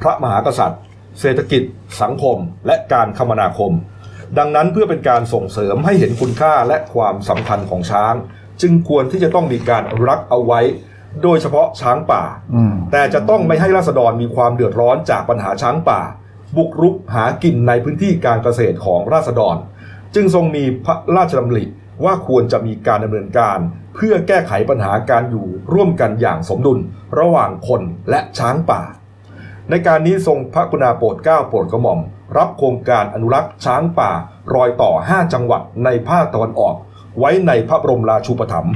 พระมหากษัตริย์เศรษฐกิจสังคมและการคมนาคมดังนั้นเพื่อเป็นการส่งเสริมให้เห็นคุณค่าและความสำคัญของช้างจึงควรที่จะต้องมีการอนุรักษ์เอาไว้โดยเฉพาะช้างป่าแต่จะต้องไม่ให้ราษฎรมีความเดือดร้อนจากปัญหาช้างป่าบุกรุกหากินในพื้นที่การเกษตรของราษฎรจึงทรงมีพระราชดำริว่าควรจะมีการดำเนินการเพื่อแก้ไขปัญหาการอยู่ร่วมกันอย่างสมดุลระหว่างคนและช้างป่าในการนี้ทรงพระกรุณาโปรดเกล้าโปรดกระหม่อมรับโครงการอนุรักษ์ช้างป่ารอยต่อ5จังหวัดในภาคตะวันออกไว้ในพระบรมราชูปถัมภ์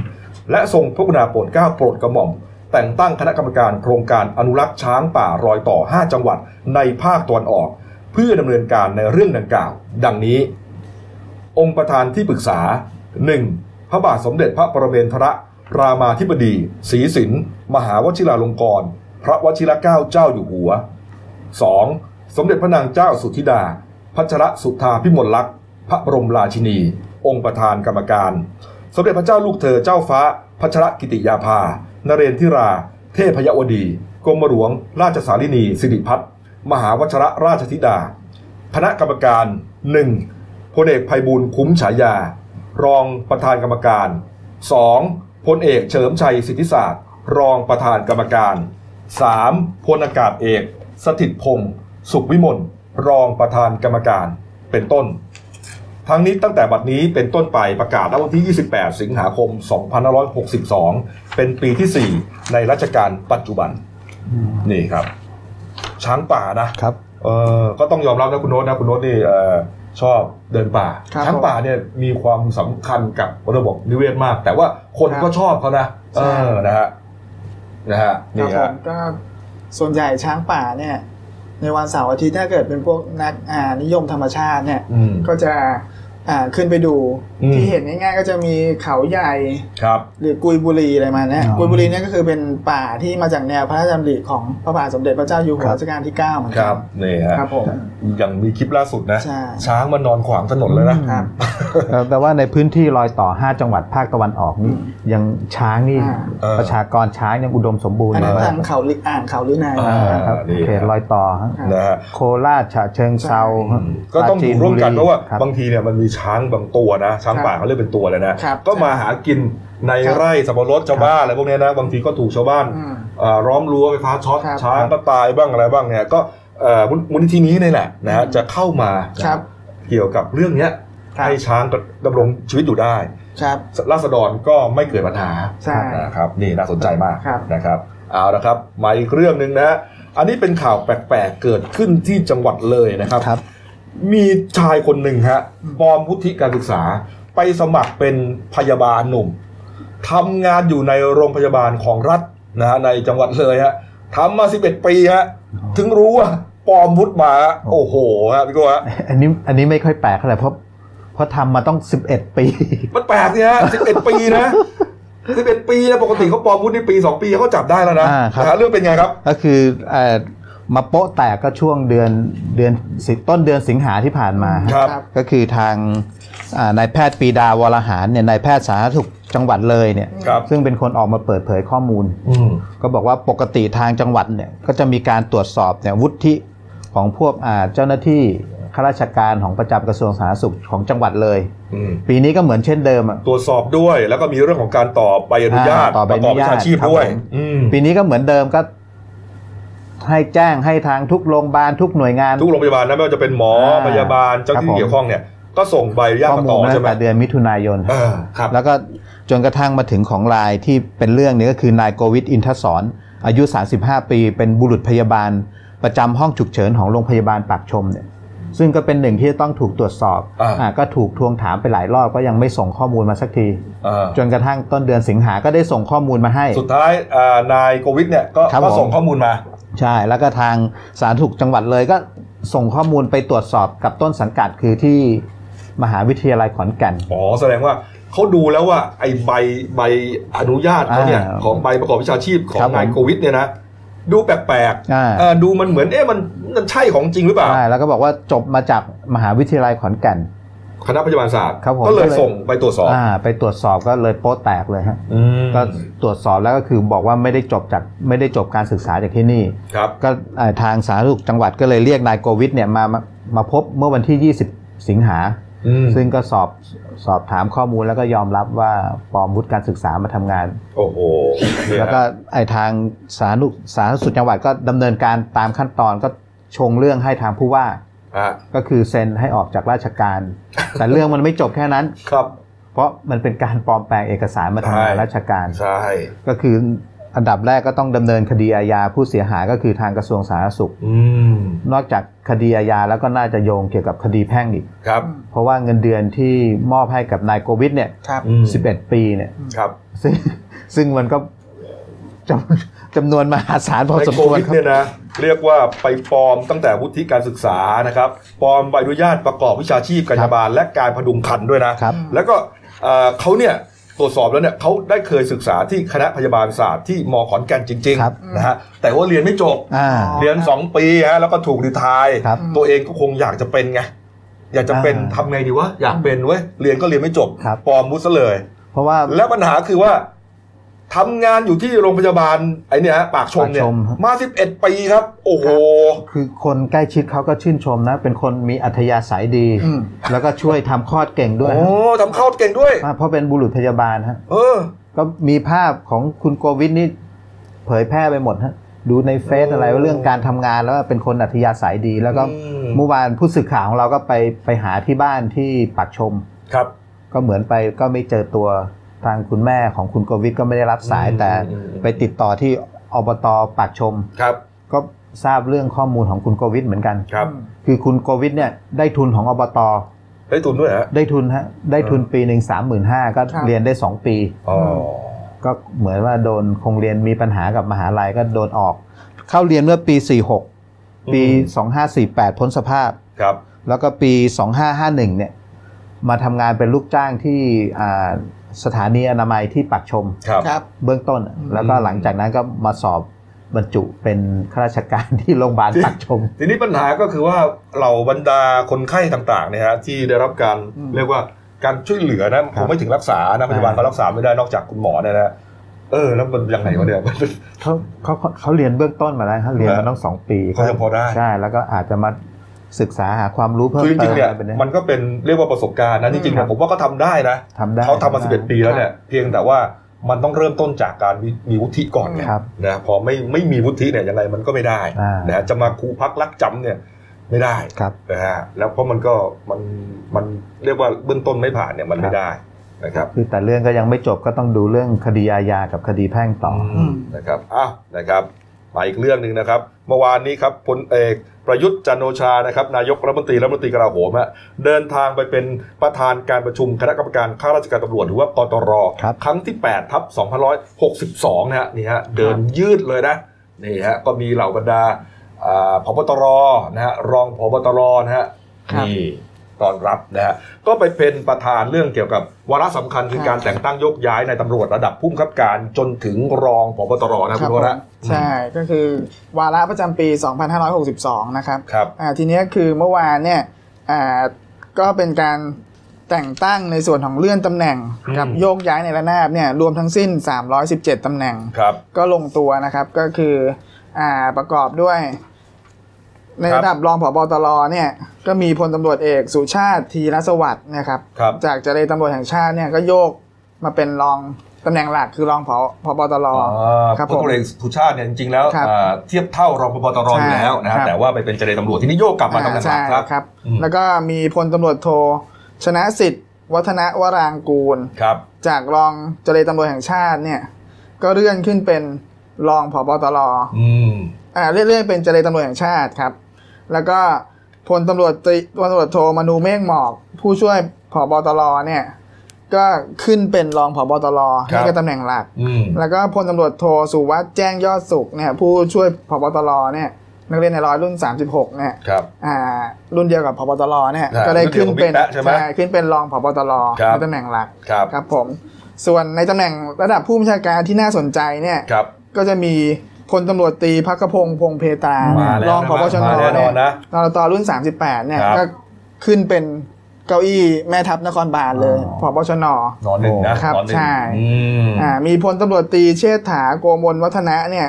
และทรงพระกรุณาโปรดเกล้าโปรดกระหม่อมแต่งตั้งคณะกรรมการโครงการอนุรักษ์ช้างป่ารอยต่อ5จังหวัดในภาคตะวันออกเพื่อดำเนินการในเรื่องดังกล่าวดังนี้องค์ประธานที่ปรึกษา 1. พระบาทสมเด็จพระปรเมนทรรามาธิบดีศรีสิงห์มหาวชิราลงกรณ์พระวชิรเกล้าเจ้าอยู่หัว 2. สมเด็จพระนางเจ้าสุธิดาพัชรสุธาพิมลลักษณ์พระบรมราชินีองค์ประธานกรรมการสมเด็จพระเจ้าลูกเธอเจ้าฟ้าพัชรกิติยาภานเรนทิราเทพยวดีกรมหลวงราชสารินีสิริพัฒน์มหาวชรราชธิดาคณะกรรมการ 1. พลเอกไพบูลย์คุ้มฉายารองประธานกรรมการ 2. พลเอกเฉลิมชัยสิทธิศาสตร์รองประธานกรรมการ 3. พลอากาศเอกสถิตพงศ์สุขวิมลรองประธานกรรมการเป็นต้นทั้งนี้ตั้งแต่บัดนี้เป็นต้นไปประกาศวันที่28สิงหาคม2562เป็นปีที่4ในรัชกาลปัจจุบันนี่ครับช้างป่านะครับก็ต้องยอมรับนะคุณโน้ตนี่ชอบเดินป่าช้างป่าเนี่ยมีความสำคัญกับระบบนิเวศมากแต่ว่าคนก็ชอบเขานะนะฮะนี่ครับก็ส่วนใหญ่ช้างป่าเนี่ยในวันเสาร์อาทิตย์ถ้าเกิดเป็นพวกนักนิยมธรรมชาติเนี่ยก็จะขึ้นไปดูที่เห็นง่ายๆก็จะมีเขาใหญ่หรือกุยบุรีอะไรมาเนี่ยกุยบุรีเนี่ยก็คือเป็นป่าที่มาจากแนวพระราชดำริของพระบาทสมเด็จพระเจ้าอยู่หัวรัชกาลที่9เหมือนกันนี่ครับผมอย่างมีคลิปล่าสุดนะช้างมันนอนขวางถนนเลยนะแต่ว่าในพื้นที่รอยต่อ5จังหวัดภาคตะวันออกนี่ยังช้างนี่ประชากรช้างยังอุดมสมบูรณ์เลยทางเขาลึกอ่างเขาลึกนายครับเขตรอยต่อโคราชฉะเชิงเทราก็ต้องอยู่ร่วมกันเพราะว่าบางทีเนี่ยมันมีช้างบางตัวนะช้างป่าเขาเรียกเป็นตัวเลยนะก็มาหากินในไร่สับปะรดชาวบ้านอะไรพวกนี้นะบางทีก็ถูกชาวบ้านร้อมรั้วไฟฟ้าช็อตช้างก็ตายบ้างอะไรบ้างเนี่ยก็มูลนิธินี้นี่แหละนะจะเข้ามาเกี่ยวกับเรื่องนี้ให้ช้างดำรงชีวิตอยู่ได้ราษฎรก็ไม่เกิดปัญหานะครับนี่น่าสนใจมากนะครับเอาละครับมาอีกเรื่องนึงนะอันนี้เป็นข่าวแปลกๆเกิดขึ้นที่จังหวัดเลยนะครับมีชายคนหนึ่งฮะปลอมวุฒิการศึกษาไปสมัครเป็นพยาบาลหนุ่มทำงานอยู่ในโรงพยาบาลของรัฐนะฮะในจังหวัดเลยฮะทำมา11ปีฮะถึงรู้ว่าปลอมวุฒิมาโอ้โหฮะพี่โก้ฮะอันนี้ไม่ค่อยแปลกเท่าไหร่เพราะทำมาต้อง11ปีมันแปลกเนี่ยฮะ11ปีนะ11ปีนะปกติเขาปลอมวุฒิในปี2ปีเขาจับได้แล้วนะเรื่องเป็นไงครับก็คือมาโป๊ะแตกก็ช่วงเดือนต้นเดือนสิงหาที่ผ่านมาครับก็คือทางนายแพทย์ปรีดาวรหารเนี่ยนายแพทย์สาธารณสุขจังหวัดเลยเนี่ยซึ่งเป็นคนออกมาเปิดเผยข้อมูลก็บอกว่าปกติทางจังหวัดเนี่ยก็จะมีการตรวจสอบเนี่ยวุฒิของพวกเจ้าหน้าที่ข้าราชการของประจำกระทรวงสาธารณสุขของจังหวัดเลยปีนี้ก็เหมือนเช่นเดิมตรวจสอบด้วยแล้วก็มีเรื่องของการต่อใบอนุญาตประกอบวิชาชีพด้วยปีนี้ก็เหมือนเดิมก็ให้แจ้งให้ทางทุกโรงพยาบาลทุกหน่วยงานทุกโรงพยาบาลนะไม่ว่าจะเป็นหมอพยาบาลเจ้าที่เกี่ยวข้องเนี่ย ก็ส่งใบอนุญาตต่อใช่ไหมเดือนมิถุนายนครับแล้วก็จนกระทั่งมาถึงของรายที่เป็นเรื่องนี้ก็คือนายโกวิทอินทศรอายุ35ปีเป็นบุรุษพยาบาลประจำห้องฉุกเฉินของโรงพยาบาลปากชมเนี่ยซึ่งก็เป็นหนึ่งที่ต้องถูกตรวจสอบก็ถูกทวงถามไปหลายรอบก็ยังไม่ส่งข้อมูลมาสักทีจนกระทั่งต้นเดือนสิงหาก็ได้ส่งข้อมูลมาให้สุดท้ายนายโกวิทเนี่ยก็ส่งข้อมูลมาใช่แล้วก็ทางสาธารณสุขจังหวัดเลยก็ส่งข้อมูลไปตรวจสอบกับต้นสังกัดคือที่มหาวิทยาลัยขอนแก่นอ๋อแสดงว่าเขาดูแล้วว่าไอ้ใบอนุญาตเขาเนี่ยของใบประกอบวิชาชีพของนายโกวิทเนี่ยนะดูแปลกๆดูมันเหมือนมันใช่ของจริงหรือเปล่าใช่แล้วก็บอกว่าจบมาจากมหาวิทยาลัยขอนแก่นคณะพยาบาลศาสตร์ก็เลยส่งไปตรวจสอบไปตรวจสอบก็เลยโป๊ะแตกเลยฮะก็ตรวจสอบแล้วก็คือบอกว่าไม่ได้จบการศึกษาจากที่นี่ก็ทางสาธารณสุขจังหวัดก็เลยเรียกนายโกวิทเนี่ยมาพบเมื่อวันที่20สิงหาซึ่งก็สอบถามข้อมูลแล้วก็ยอมรับว่าปลอมวุฒิการศึกษามาทำงานโอ้โหแล้วก็ไอ้ทางสาธารณสุขจังหวัดก็ดำเนินการตามขั้นตอนก็ชงเรื่องให้ทางผู้ว่าก็คือเซ็นให้ออกจากราชการแต่เรื่องมันไม่จบแค่นั้นครับเพราะมันเป็นการปลอมแปลงเอกสารมาทำงานราชการใช่ก็คืออันดับแรกก็ต้องดำเนินคดีอาญาผู้เสียหายก็คือทางกระทรวงสาธารณสุขนอกจากคดีอาญาแล้วก็น่าจะโยงเกี่ยวกับคดีแพ่งอีกครับเพราะว่าเงินเดือนที่มอบให้กับนายโกวิทเนี่ย11ปีเนี่ยครับซึ่งมันก็จำนวนมหาศาลพอสมควรครับเนี่ยนะเรียกว่าไปปลอมตั้งแต่วุฒิการศึกษานะครับปลอมใบอนุญาตประกอบวิชาชีพกัญญาบาลและการพดุงคันด้วยนะแล้วก็เขาเนี่ยตรวจสอบแล้วเนี่ยเขาได้เคยศึกษาที่คณะพยาบาลศาสตร์ที่ม.ขอนแก่นจริงๆนะฮะแต่ว่าเรียนไม่จบเรียน2ปีฮะแล้วก็ถูกรีไทร์ตัวเองก็คงอยากจะเป็นไงอยากจะเป็นทำไงดีวะอยากเป็นเว้ยเรียนก็เรียนไม่จบปลอมวุฒิซะเลยเพราะว่าแล้วปัญหาคือว่าทำงานอยู่ที่โรงพยาบาลไอ้นี่ฮะปากชมเนี่ยมา11ปีครับโอ้โหคือคนใกล้ชิดเขาก็ชื่นชมนะเป็นคนมีอัธยาศัยดีแล้วก็ช่วยทำคลอดเก่งด้วยโอ้ทำคลอดเก่งด้วยเพราะเป็นบุรุษพยาบาลฮะก็มีภาพของคุณโกวิทนี่เผยแพร่ไปหมดฮะดูในเฟซอะไรว่าเรื่องการทำงานแล้วเป็นคนอัธยาศัยดีแล้วก็เมื่อวานผู้สื่อข่าวของเราก็ไปหาที่บ้านที่ปากชมครับก็เหมือนไปก็ไม่เจอตัวทางคุณแม่ของคุณโกวิทก็ไม่ได้รับสายแต่ไปติดต่อที่อบต.ปากชมก็ทราบเรื่องข้อมูลของคุณโกวิทเหมือนกันคือคุณโกวิทเนี่ยได้ทุนของอบต.ได้ทุนด้วยฮะได้ทุนฮะได้ทุนปีนึง 35,000 ก็เรียนได้2ปีก็เหมือนว่าโดนคงเรียนมีปัญหากับมหาลัยก็โดนออกเข้าเรียนเมื่อปี46ปี2548พ้นสภาพแล้วก็ปี2551เนี่ยมาทำงานเป็นลูกจ้างที่สถานีอนามัยที่ปากชมเบื้องต้นแล้วก็หลังจากนั้นก็มาสอบบรรจุเป็นข้าราชการที่โรงพยาบาลปากชมทีนี้ปัญหาก็คือว่าเหล่าบรรดาคนไข้ต่างๆเนี่ยฮะที่ได้รับการเรียกว่าการช่วยเหลือนะผมไม่ถึงรักษานะพยาบาลเขารักษาไม่ได้นอกจากคุณหมอเนี่ยนะแล้วมันยังไงวะเนี่ยเขาเรียนเบื้องต้นมาแล้วเรียนมาต้อง2ปีเขายังพอได้ใช่แล้วก็อาจจะมาศึกษาหาความรู้เพิ่มเติมจริงๆเนี่ยมันก็เป็นเรียกว่าประสบการณ์นะจริงๆเนี่ยผมว่าก็ทำได้นะเขาทำมา11ปีแล้วเนี่ยเพียงแต่ว่ามันต้องเริ่มต้นจากการมีวุฒิก่อนนะพอไม่มีวุฒิเนี่ยยังไงมันก็ไม่ได้นะจะมาครูพักรักจำเนี่ยไม่ได้นะฮะแล้วเพราะมันก็มันเรียกว่าเบื้องต้นไม่ผ่านเนี่ยมันไม่ได้นะครับคือแต่เรื่องก็ยังไม่จบก็ต้องดูเรื่องคดีอาญากับคดีแพ่งต่อนะครับนะครับไปอีกเรื่องนึงนะครับเมื่อวานนี้ครับพลเอกประยุทธ์จันทร์โอชานะครับนายกรัฐมนตรีกลาโหมเดินทางไปเป็นประธานการประชุมคณะกรรมการข้าราชการตำรวจหรือว่ากตร.ครั้งที่ 8/2562 นะฮะนี่ฮะเดินยืดเลยนะนี่ฮะก็มีเหล่าบรรดาผบ.ตร.นะฮะรองผบ.ตร.นะฮะนี่ตอนรับนะฮะก็ไปเป็นประธานเรื่องเกี่ยวกับวาระสำคัญคือการแต่งตั้งยกย้ายในตำรวจระดับผู้บังคับการจนถึงรองผบ.ตร.นะคุณโรนะใช่ก็คือวาระประจำปี2562นะครับทีนี้คือเมื่อวานเนี่ยก็เป็นการแต่งตั้งในส่วนของเลื่อนตำแหน่งกับโยกย้ายในระนาบเนี่ยรวมทั้งสิ้น317ตำแหน่งก็ลงตัวนะครับก็คือประกอบด้วยในระดับรองผบ.ตร.เนี่ยก็มีพลตำรวจเอกสุชาติธีรสวัสดิ์นะครับจากเจรตำรวจแห่งชาติเนี่ยก็โยกมาเป็นรองตำแหน่งหลักคือรองผบ.ตร.ครับพลตำรวจเอกสุชาติเนี่ยจริงๆแล้วเทียบเท่ารองผบ.ตร.อยู่แล้วนะแต่ว่าไปเป็นเจรตำรวจที่นี่โยกกลับมาตำแหน่งหลักแล้วก็มีพลตำรวจโท ชนะสิทธิ์วัฒนวรางกูลจากรองเจรตำรวจแห่งชาติเนี่ยก็เลื่อนขึ้นเป็นรองผบตรเรื่อยๆเป็นเจรตำรวจแห่งชาติครับแล้วก็พลตำรวจตรีพลตำรวจโทมนูเมฆหมอกผู้ช่วยผบตรเนี่ยก็ขึ้นเป็นรองผบตรนี่ก็ตำแหน่งหลักแล้วก็พลตำรวจโทสุวัฒน์แจ้งยอดสุขเนี่ยผู้ช่วยผบตรเนี่ยนักเรียนในร้อยรุ่น36เนี่ยรุ่นเดียวกับผบตรเนี่ยก็ได้ขึ้นเป็นรองผบตรในตำแหน่งหลักครับผมส่วนในตำแหน่งระดับผู้บัญชาการที่น่าสนใจเนี่ยก็จะมีพลตำรวจตรีภัคพงษ์พงษ์เพตรารองผบชนเนี่ยตอนรุ่น38เนี่ยก็ขึ้นเป็นเก้าอี้แม่ทัพนครบาลเลยผบชน.นอนหนึ่งนะครับใช่มีพลตำรวจตรีเชษฐาโกมลวัฒนะเนี่ย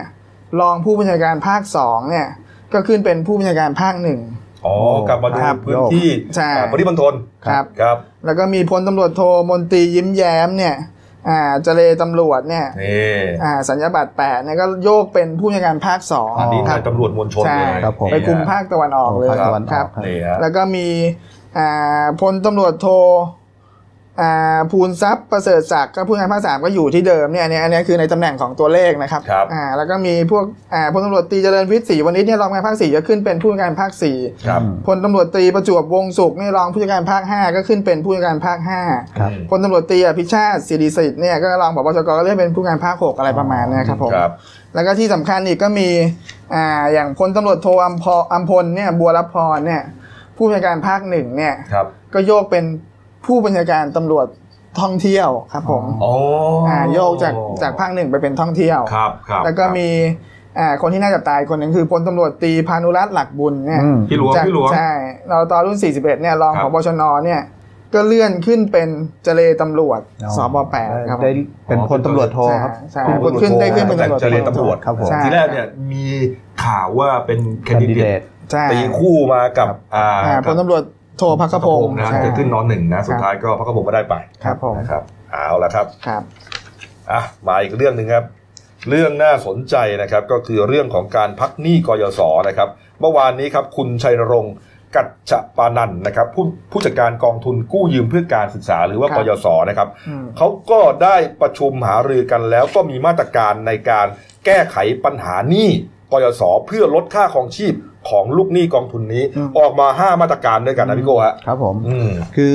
รองผู้บัญชาการภาค2เนี่ยก็ขึ้นเป็นผู้บัญชาการภาค1กลับมาดูพื้นที่ปริมณฑลครับแล้วก็มีพลตำรวจโทมนตรียิ้มแย้มเนี่ยเจรตำรวจเนี่ยสัญญาบัตร8เนี่ยก็โยกเป็นผู้จัดการภาค2อันนี้เป็นตำรวจมวลชนเลยไปคุมภาคตะวันออกเลยครับแล้วก็มีพลตำรวจโทภูนทรัพย์ประเสริฐศักดิ์ก็ผู้จัดการภาค3ก็อยู่ที่เดิมเนี่ยอันนี้คือในตำแหน่งของตัวเลขนะครับแล้วก็มีพวกพลตำรวจตรีเจริญวิทย์ศรีวันนี้เนี่ยรองผู้จัดการภาค4จะขึ้นเป็นผู้จัดการภาค4พลตำรวจตรีประจวบวงศุกร์นี่รองผู้จัดการภาค5ก็ขึ้นเป็นผู้จัดการภาค5พลตำรวจตรีอภิชาติศิริสิทธิ์เนี่ยก็รองผบชก.ก็เลื่อนเป็นผู้จัดการภาค6อะไรประมาณนี้ครับผมแล้วก็ที่สำคัญอีกก็มีอย่างพลตำรวจโทอัมพลเนี่ยบัวรพรเนี่ยผู้จัดการภาค1เนี่ยก็โยกเป็นผู้บัญชาการตำรวจท่องเที่ยวครับผมโยกจากภาค1ไปเป็นท่องเที่ยวแล้วก็มีคนที่น่าจับตาคนหนึ่งคือพลตำรวจตรีพานุรัตน์หลักบุญเนี่ยพี่หลวงใช่เราตอนรุ่น41เนี่ยรองผบชนเนี่ยก็เลื่อนขึ้นเป็นเจรตำรวจสบ8ครับได้เป็นพลตำรวจโทครับขึ้นเป็นเจรตำรวจครับผมทีแรกเนี่ยมีข่าวว่าเป็นแคนดิเดตตีคู่มากับพลตำรวจโทรภัคพงษ์นะจะขึ้นนอนหนึ่งนะสุดท้ายก็ภัคพงษ์ก็ได้ไปนะครับเอาละครับมาอีกเรื่องหนึ่งครับเรื่องน่าสนใจนะครับก็คือเรื่องของการพักหนี้กยศนะครับเมื่อวานนี้ครับคุณชัยณรงค์กัจจปานันท์นะครับผู้จัดการกองทุนกู้ยืมเพื่อการศึกษาหรือว่ากยศนะครับเขาก็ได้ประชุมหารือกันแล้วก็มีมาตรการในการแก้ไขปัญหาหนี้กยศเพื่อลดค่าครองชีพของลูกหนี้กองทุนนี้ออกมา5มาตรการด้วยกันนะพี่โก้ครับผมคือ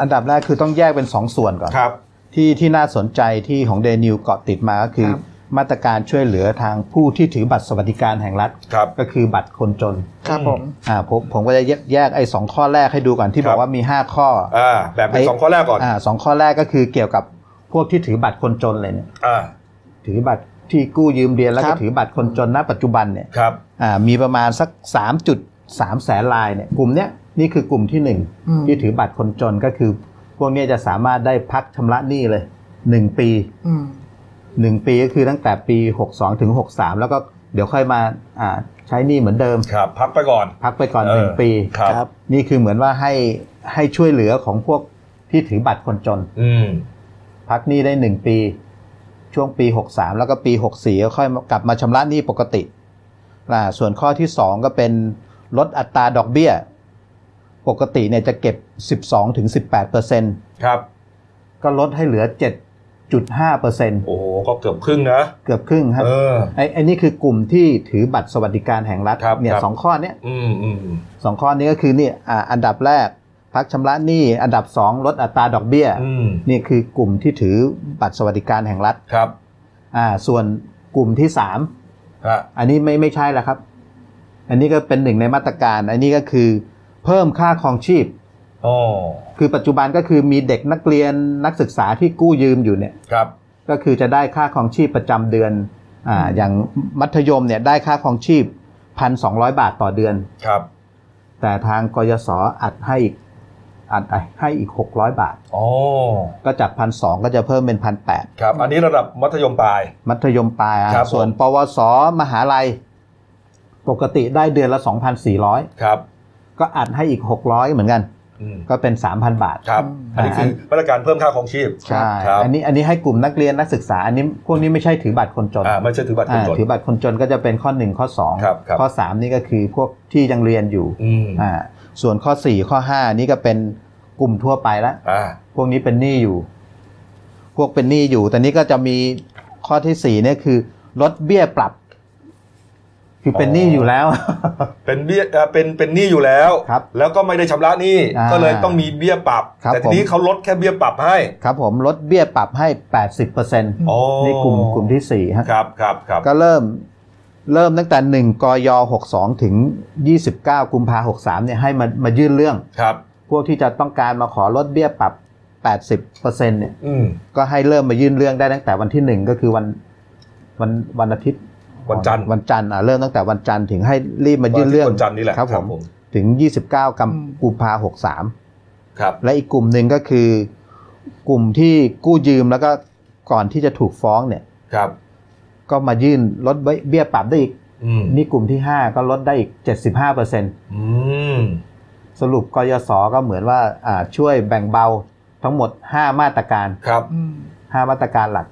อันดับแรกคือต้องแยกเป็น2ส่วนก่อนที่น่าสนใจที่ของเดนิวเกาะติดมาก็คือมาตรการช่วยเหลือทางผู้ที่ถือบัตรสวัสดิการแห่งรัฐก็คือบัตรคนจนครับผมก็จะแยกไอ้2ข้อแรกให้ดูก่อนที่บอกว่ามี5ข้อแบบเป็น2ข้อแรกก่อน2ข้อแรกก็คือเกี่ยวกับพวกที่ถือบัตรคนจนเลยเนี่ยถือบัตรที่กู้ยืมเดือนแล้วก็ถือบัตรคนจนณปัจจุบันเนี่ยมีประมาณสัก 3.3 แสนรายเนี่ยกลุ่มเนี้ยนี่คือกลุ่มที่1ที่ถือบัตรคนจนก็คือพวกนี้จะสามารถได้พักชำระหนี้เลย1ปี1ปีก็คือตั้งแต่ปี62ถึง63แล้วก็เดี๋ยวค่อยมาใช้หนี้เหมือนเดิมพักไปก่อน1ปีนี่คือเหมือนว่าให้ช่วยเหลือของพวกที่ถือบัตรคนจนพักหนี้ได้1ปีช่วงปี63แล้วก็ปี64ก็ค่อยกลับมาชำระหนี้ปกติส่วนข้อที่2ก็เป็นลดอัตราดอกเบี้ยปกติเนี่ยจะเก็บ 12-18% ครับก็ลดให้เหลือ 7.5% โอ้โหก็เกือบครึ่งนะเกือบครึ่งครับไอ้นี่คือกลุ่มที่ถือบัตรสวัสดิการแห่งรัฐเนี่ย2ข้อเนี้ย2ข้อนี้ก็คือเนี่ยอันดับแรกพักชำระหนี้อันดับ2ลดอัตราดอกเบี้ยนี่คือกลุ่มที่ถือบัตรสวัสดิการแห่งรัฐครับส่วนกลุ่มที่3อันนี้ไม่ใช่แล้วครับอันนี้ก็เป็นหนึ่งในมาตรการอันนี้ก็คือเพิ่มค่าครองชีพคือปัจจุบันก็คือมีเด็กนักเรียนนักศึกษาที่กู้ยืมอยู่เนี่ยครับก็คือจะได้ค่าครองชีพประจำเดือนอย่างมัธยมเนี่ยได้ค่าครองชีพ 1,200 บาทต่อเดือนครับแต่ทางกยศอัดให้อีก600บาทก็จาก 1,200 ก็จะเพิ่มเป็น 1,800 ครับอันนี้ระดับมัธยมปลายส่วนปวสมหาลัยปกติได้เดือนละ 2,400 ครับก็อัดให้อีก600เหมือนกันก็เป็น 3,000 บาทครับอันนี้คือมาตรการเพิ่มค่าครองชีพใช่อันนี้ให้กลุ่มนักเรียนนักศึกษาอันนี้พวกนี้ไม่ใช่ถือบัตรคนจนไม่ใช่ถือบัตรคนจนถือบัตรคนจนก็จะเป็นข้อ1ข้อ2ข้อ3นี่ก็คือพวกที่ยังเรียนอยู่ส่วนข้อ4ข้อ5นี่ก็เป็น กลุ่มทั่วไปแล้วพวกนี้เป็นหนี้อยู่พวกเป็นหนี้อยู่แต่นี้ก็จะมีข้อที่4เนี่ยคือลดเบี้ยปรับคือเป็นหนี้อยู่แล้วเป็นเบี้ยเป็นหนี้อยู่แล้วแล้วก็ไม่ได้ชำระหนี้ก็เลยต้องมีเบี้ยปรับแต่ทีนี้เขาลดแค่เบี้ยปรับให้ครับผมลดเบี้ยปรับให้ 80% ในกลุ่มที่4ครับครับก็เริ่มตั้งแต่1กย62ถึง29กุมภาพันธ์63เนี่ยให้มายื่นเรื่องครับพวกที่จะต้องการมาขอลดเบี้ยปรับ 80% เนี่ยก็ให้เริ่มมายื่นเรื่องได้ตั้งแต่วันที่1ก็คือวันอาทิตย์วันจันทร์เริ่มตั้งแต่วันจันทร์ถึงให้รีบมายื่นเรื่องวันจันทร์นี่แหละครับผมถึง29กุมภาพันธ์63ครับและอีกกลุ่มนึงก็คือกลุ่มที่กู้ยืมแล้วก็ก่อนที่จะถูกฟ้องเนี่ยครับก็มายื่นลดเบี้ยปรับได้อีกนี่กลุ่มที่5ก็ลดได้อีก 75% สรุปกยศก็เหมือนว่าช่วยแบ่งเบาทั้งหมด5มาตรการครับ5มาตรการหลัก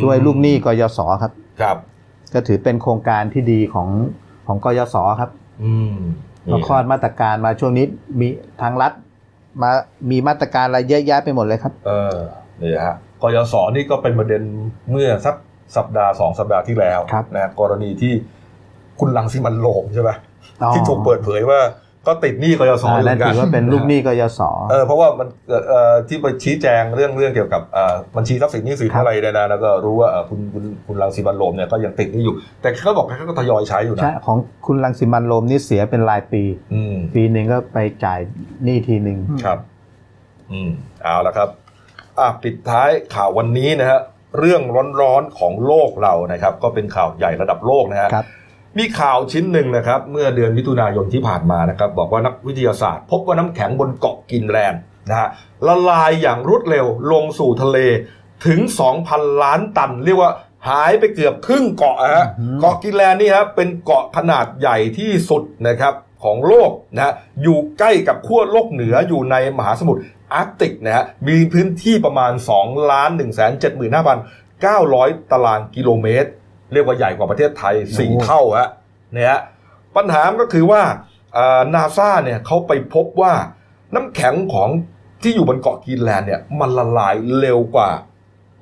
ช่วยลูกหนี้กยศครับก็ถือเป็นโครงการที่ดีของกยศครับมาคลอดมาตรการมาช่วงนี้มีทางรัฐมามีมาตรการอะไรเยอะแยะไปหมดเลยครับนี่ฮะกยศนี่ก็เป็นประเด็นเมื่อสักสัปดาห์2สัปดาห์ที่แล้วนะกรณีที่คุณรังสิมันต์โรมใช่ไหมที่ถูกเปิดเผยว่าก็ติดหนี้กยศเหมือนกันถือว่าเป็นลูกหนี้กยศเพราะว่ามันที่ไปชี้แจงเรื่องเกี่ยวกับบัญชีทรัพย์สินหนี้สินอะไรได้นะแล้วก็รู้ว่าคุณรังสิมันต์โรมเนี่ยก็ยังติดหนี้อยู่แต่เขาบอกเขาก็ทยอยใช้อยู่นะของคุณรังสิมันต์โรมนี่เสียเป็นรายปีปีนึงก็ไปจ่ายหนี้ทีนึงครับเอาละครับปิดท้ายข่าววันนี้นะฮะเรื่องร้อนๆของโลกเรานะครับก็เป็นข่าวใหญ่ระดับโลกนะฮะมีข่าวชิ้นหนึ่งนะครับเมื่อเดือนมิถุนายนที่ผ่านมานะครับบอกว่านักวิทยาศาสตร์พบว่าน้ำแข็งบนเกาะกินแลนด์นะฮะละลายอย่างรวดเร็วลงสู่ทะเลถึง 2,000 ล้านตันเรียกว่าหายไปเกือบครึ่งเกาะฮะเกาะกินแลนด์นี่ครับเป็นเกาะขนาดใหญ่ที่สุดนะครับของโลกนะอยู่ใกล้กับขั้วโลกเหนืออยู่ในมหาสมุทรอาร์กติกนะฮะมีพื้นที่ประมาณ 2,175,900 ตารางกิโลเมตรเรียกว่าใหญ่กว่าประเทศไทย4เท่าฮะเนี่ยปัญหาก็คือว่าNASA เนี่ยเขาไปพบว่าน้ำแข็งของที่อยู่บนเกาะกรีนแลนด์เนี่ยมันละลายเร็วกว่า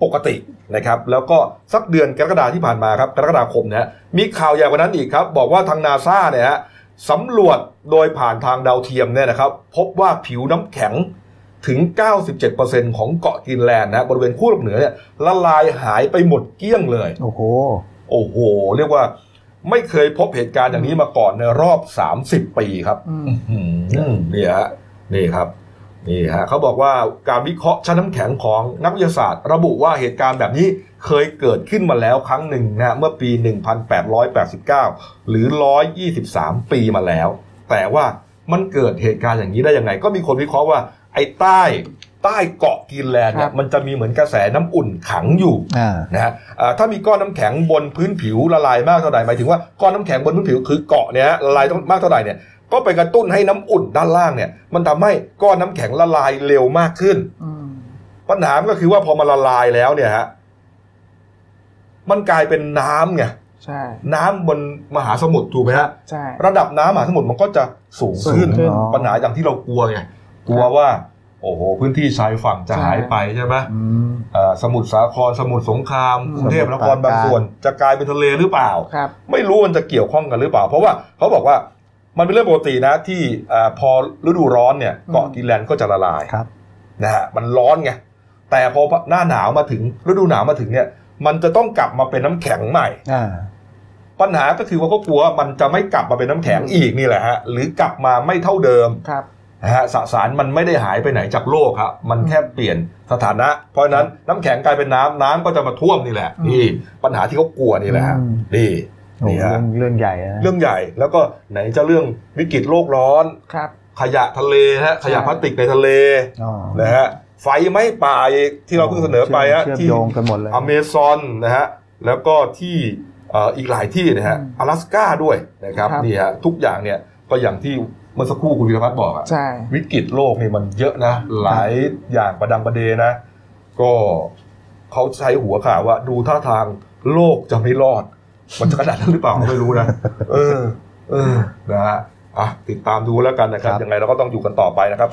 ปกตินะครับแล้วก็สักเดือนกรกฎาคมที่ผ่านมาครับกรกฎาคมนะฮะมีข่าวใหญ่กว่านั้นอีกครับบอกว่าทาง NASA เนี่ยฮะสำรวจโดยผ่านทางดาวเทียมเนี่ยนะครับพบว่าผิวน้ำแข็งถึง 97% ของเกาะกรีนแลนด์นะบริเวณขั้วโลกเหนือเนี่ยละลายหายไปหมดเกลี้ยงเลยโอ้โหเรียกว่าไม่เคยพบเหตุการณ์อย่างนี้มาก่อนในรอบ30ปีครับนี่ฮะเขาบอกว่าการวิเคราะห์ชั้นน้ำแข็งของนักวิทยาศาสตร์ระบุว่าเหตุการณ์แบบนี้เคยเกิดขึ้นมาแล้วครั้งหนึ่งนะเมื่อปี1889หรือ123ปีมาแล้วแต่ว่ามันเกิดเหตุการณ์อย่างนี้ได้ยังไงก็มีคนวิเคราะห์ว่าไอ้ใต้เกาะกรีนแลนด์เนี่ยมันจะมีเหมือนกระแสน้ำอุ่นขังอยู่นะฮะถ้ามีก้อนน้ำแข็งบนพื้นผิวละลายมากเท่าไหร่หมายถึงว่าก้อนน้ำแข็งบนพื้นผิวคือเกาะเนี่ยละลายมากเท่าไหร่เนี่ยก็ไปกระตุ้นให้น้ำอุ่นด้านล่างเนี่ยมันทำให้ก้อนน้ำแข็งละลายเร็วมากขึ้นปัญหาก็คือว่าพอมันละลายแล้วเนี่ยฮะมันกลายเป็นน้ำไงน้ำบนมหาสมุทรถูกไหมฮะระดับน้ำมหาสมุทรมันก็จะสูงขึ้นปัญหาอย่างที่เรากลัวไงกลัวว่าโอ้โหพื้นที่ชายฝั่งจะหายไปใช่ไหมสมุทรสาครสมุทรสงครามกรุงเทพนครบางส่วนจะกลายเป็นทะเลหรือเปล่าไม่รู้มันจะเกี่ยวข้องกันหรือเปล่าเพราะว่าเขาบอกว่ามันเป็นเรื่องปกตินะที่พอฤดูร้อนเนี่ยเกาะกรีนแลนด์ก็จะละลายนะฮะมันร้อนไงแต่พอหน้าหนาวมาถึงฤดูหนาวมาถึงเนี่ยมันจะต้องกลับมาเป็นน้ำแข็งใหม่ปัญหาก็คือว่าเขากลัวมันจะไม่กลับมาเป็นน้ำแข็งอีกนี่แหละฮะหรือกลับมาไม่เท่าเดิมฮะสสารมันไม่ได้หายไปไหนจากโลกครับมันแค่เปลี่ยนสถานะเพราะนั้นน้ำแข็งกลายเป็นน้ำก็จะมาท่วมนี่แหละนี่ปัญหาที่เขากลัวนี่แหละครับนี่ฮะเรื่องใหญ่นะเรื่องใหญ่แล้วก็ไหนจะเรื่องวิกฤตโลกร้อนขยะทะเลฮะขยะพลาสติกในทะเลนะฮะไฟไหม้ป่าอีกที่เราเพิ่งเสนอไปฮะที่อเมซอนนะฮะแล้วก็ที่อีกหลายที่นะฮะ阿拉斯加ด้วยนะครับนี่ฮะทุกอย่างเนี่ยก็อย่างที่เมื่อสักครู่คุณวีรพัฒน์บอกอะวิกฤตโลกนี่มันเยอะนะหลายอย่างประดังประเดนะก็เขาใช้หัวข่าวว่าดูท่าทางโลกจะไม่รอดมันจะกระดาษหรือเปล่าไม่รู้นะนะฮะติดตามดูแล้วกันนะครับยังไงเราก็ต้องอยู่กันต่อไปนะครับ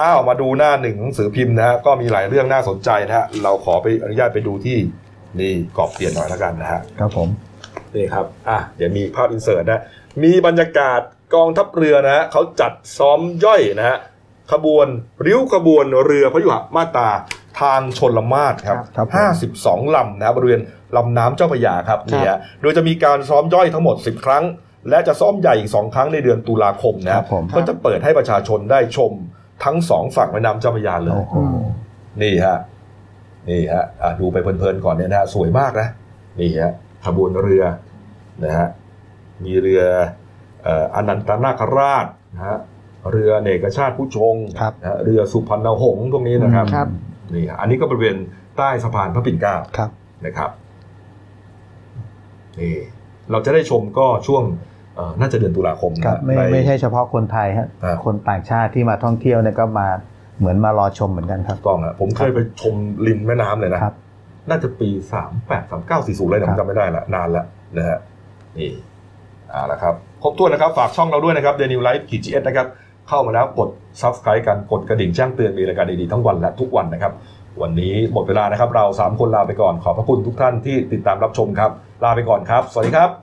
อ้าวมาดูหน้าหนึ่งหนังสือพิมพ์นะฮะก็มีหลายเรื่องน่าสนใจนะฮะเราขอไปอนุญาตไปดูที่นี่กรอบเปลี่ยนหน่อยแล้วกันนะฮะครับผมนี่ครับเดี๋ยวมีภาพอินเสิร์ตนะมีบรรยากาศกองทัพเรือนะฮะเขาจัดซ้อมย่อยนะฮะขบวนริ้วขบวนเรือพยุหมาตราทางชลมาศครับ52ลำนะบริเวณลำน้ำเจ้าพระยาครับเนี่ยโดยจะมีการซ้อมย่อยทั้งหมด10ครั้งและจะซ้อมใหญ่อีก2ครั้งในเดือนตุลาคมนะครับก็จะเปิดให้ประชาชนได้ชมทั้ง2ฝั่งแม่น้ำเจ้าพระยาเลยนี่ฮะนี่ฮะดูไปเพลินๆก่อนเนี่ยนะสวยมากนะนี่ฮะขบวนเรือนะฮะมีเรืออนันตนาคราชนะฮะเรือเนกชาติผู้ชงนะเรือสุพรรณหงส์ตรงนี้นะครับนี่อันนี้ก็บริเวณใต้สะพานพระปิ่นเกล้านะครับนี่เราจะได้ชมก็ช่วงน่าจะเดือนตุลาคมครับไม่ใช่เฉพาะคนไทยฮะคนต่างชาติที่มาท่องเที่ยวเนี่ยก็มาเหมือนมารอชมเหมือนกันครับต้องครับผมเคยไปชมริมแม่น้ำเลยนะครับน่าจะปี38 39 40อะไรผมจำไม่ได้ละนานละนะฮะนี่ละครับครบถ้วนนะครับฝากช่องเราด้วยนะครับ The New Life GGS นะครับเข้ามาแล้วกด Subscribe กันกดกระดิ่งแจ้งเตือนมีรายการดีๆทั้งวันและทุกวันนะครับวันนี้หมดเวลานะครับเรา3คนลาไปก่อนขอบพระคุณทุกท่านที่ติดตามรับชมครับลาไปก่อนครับสวัสดีครับ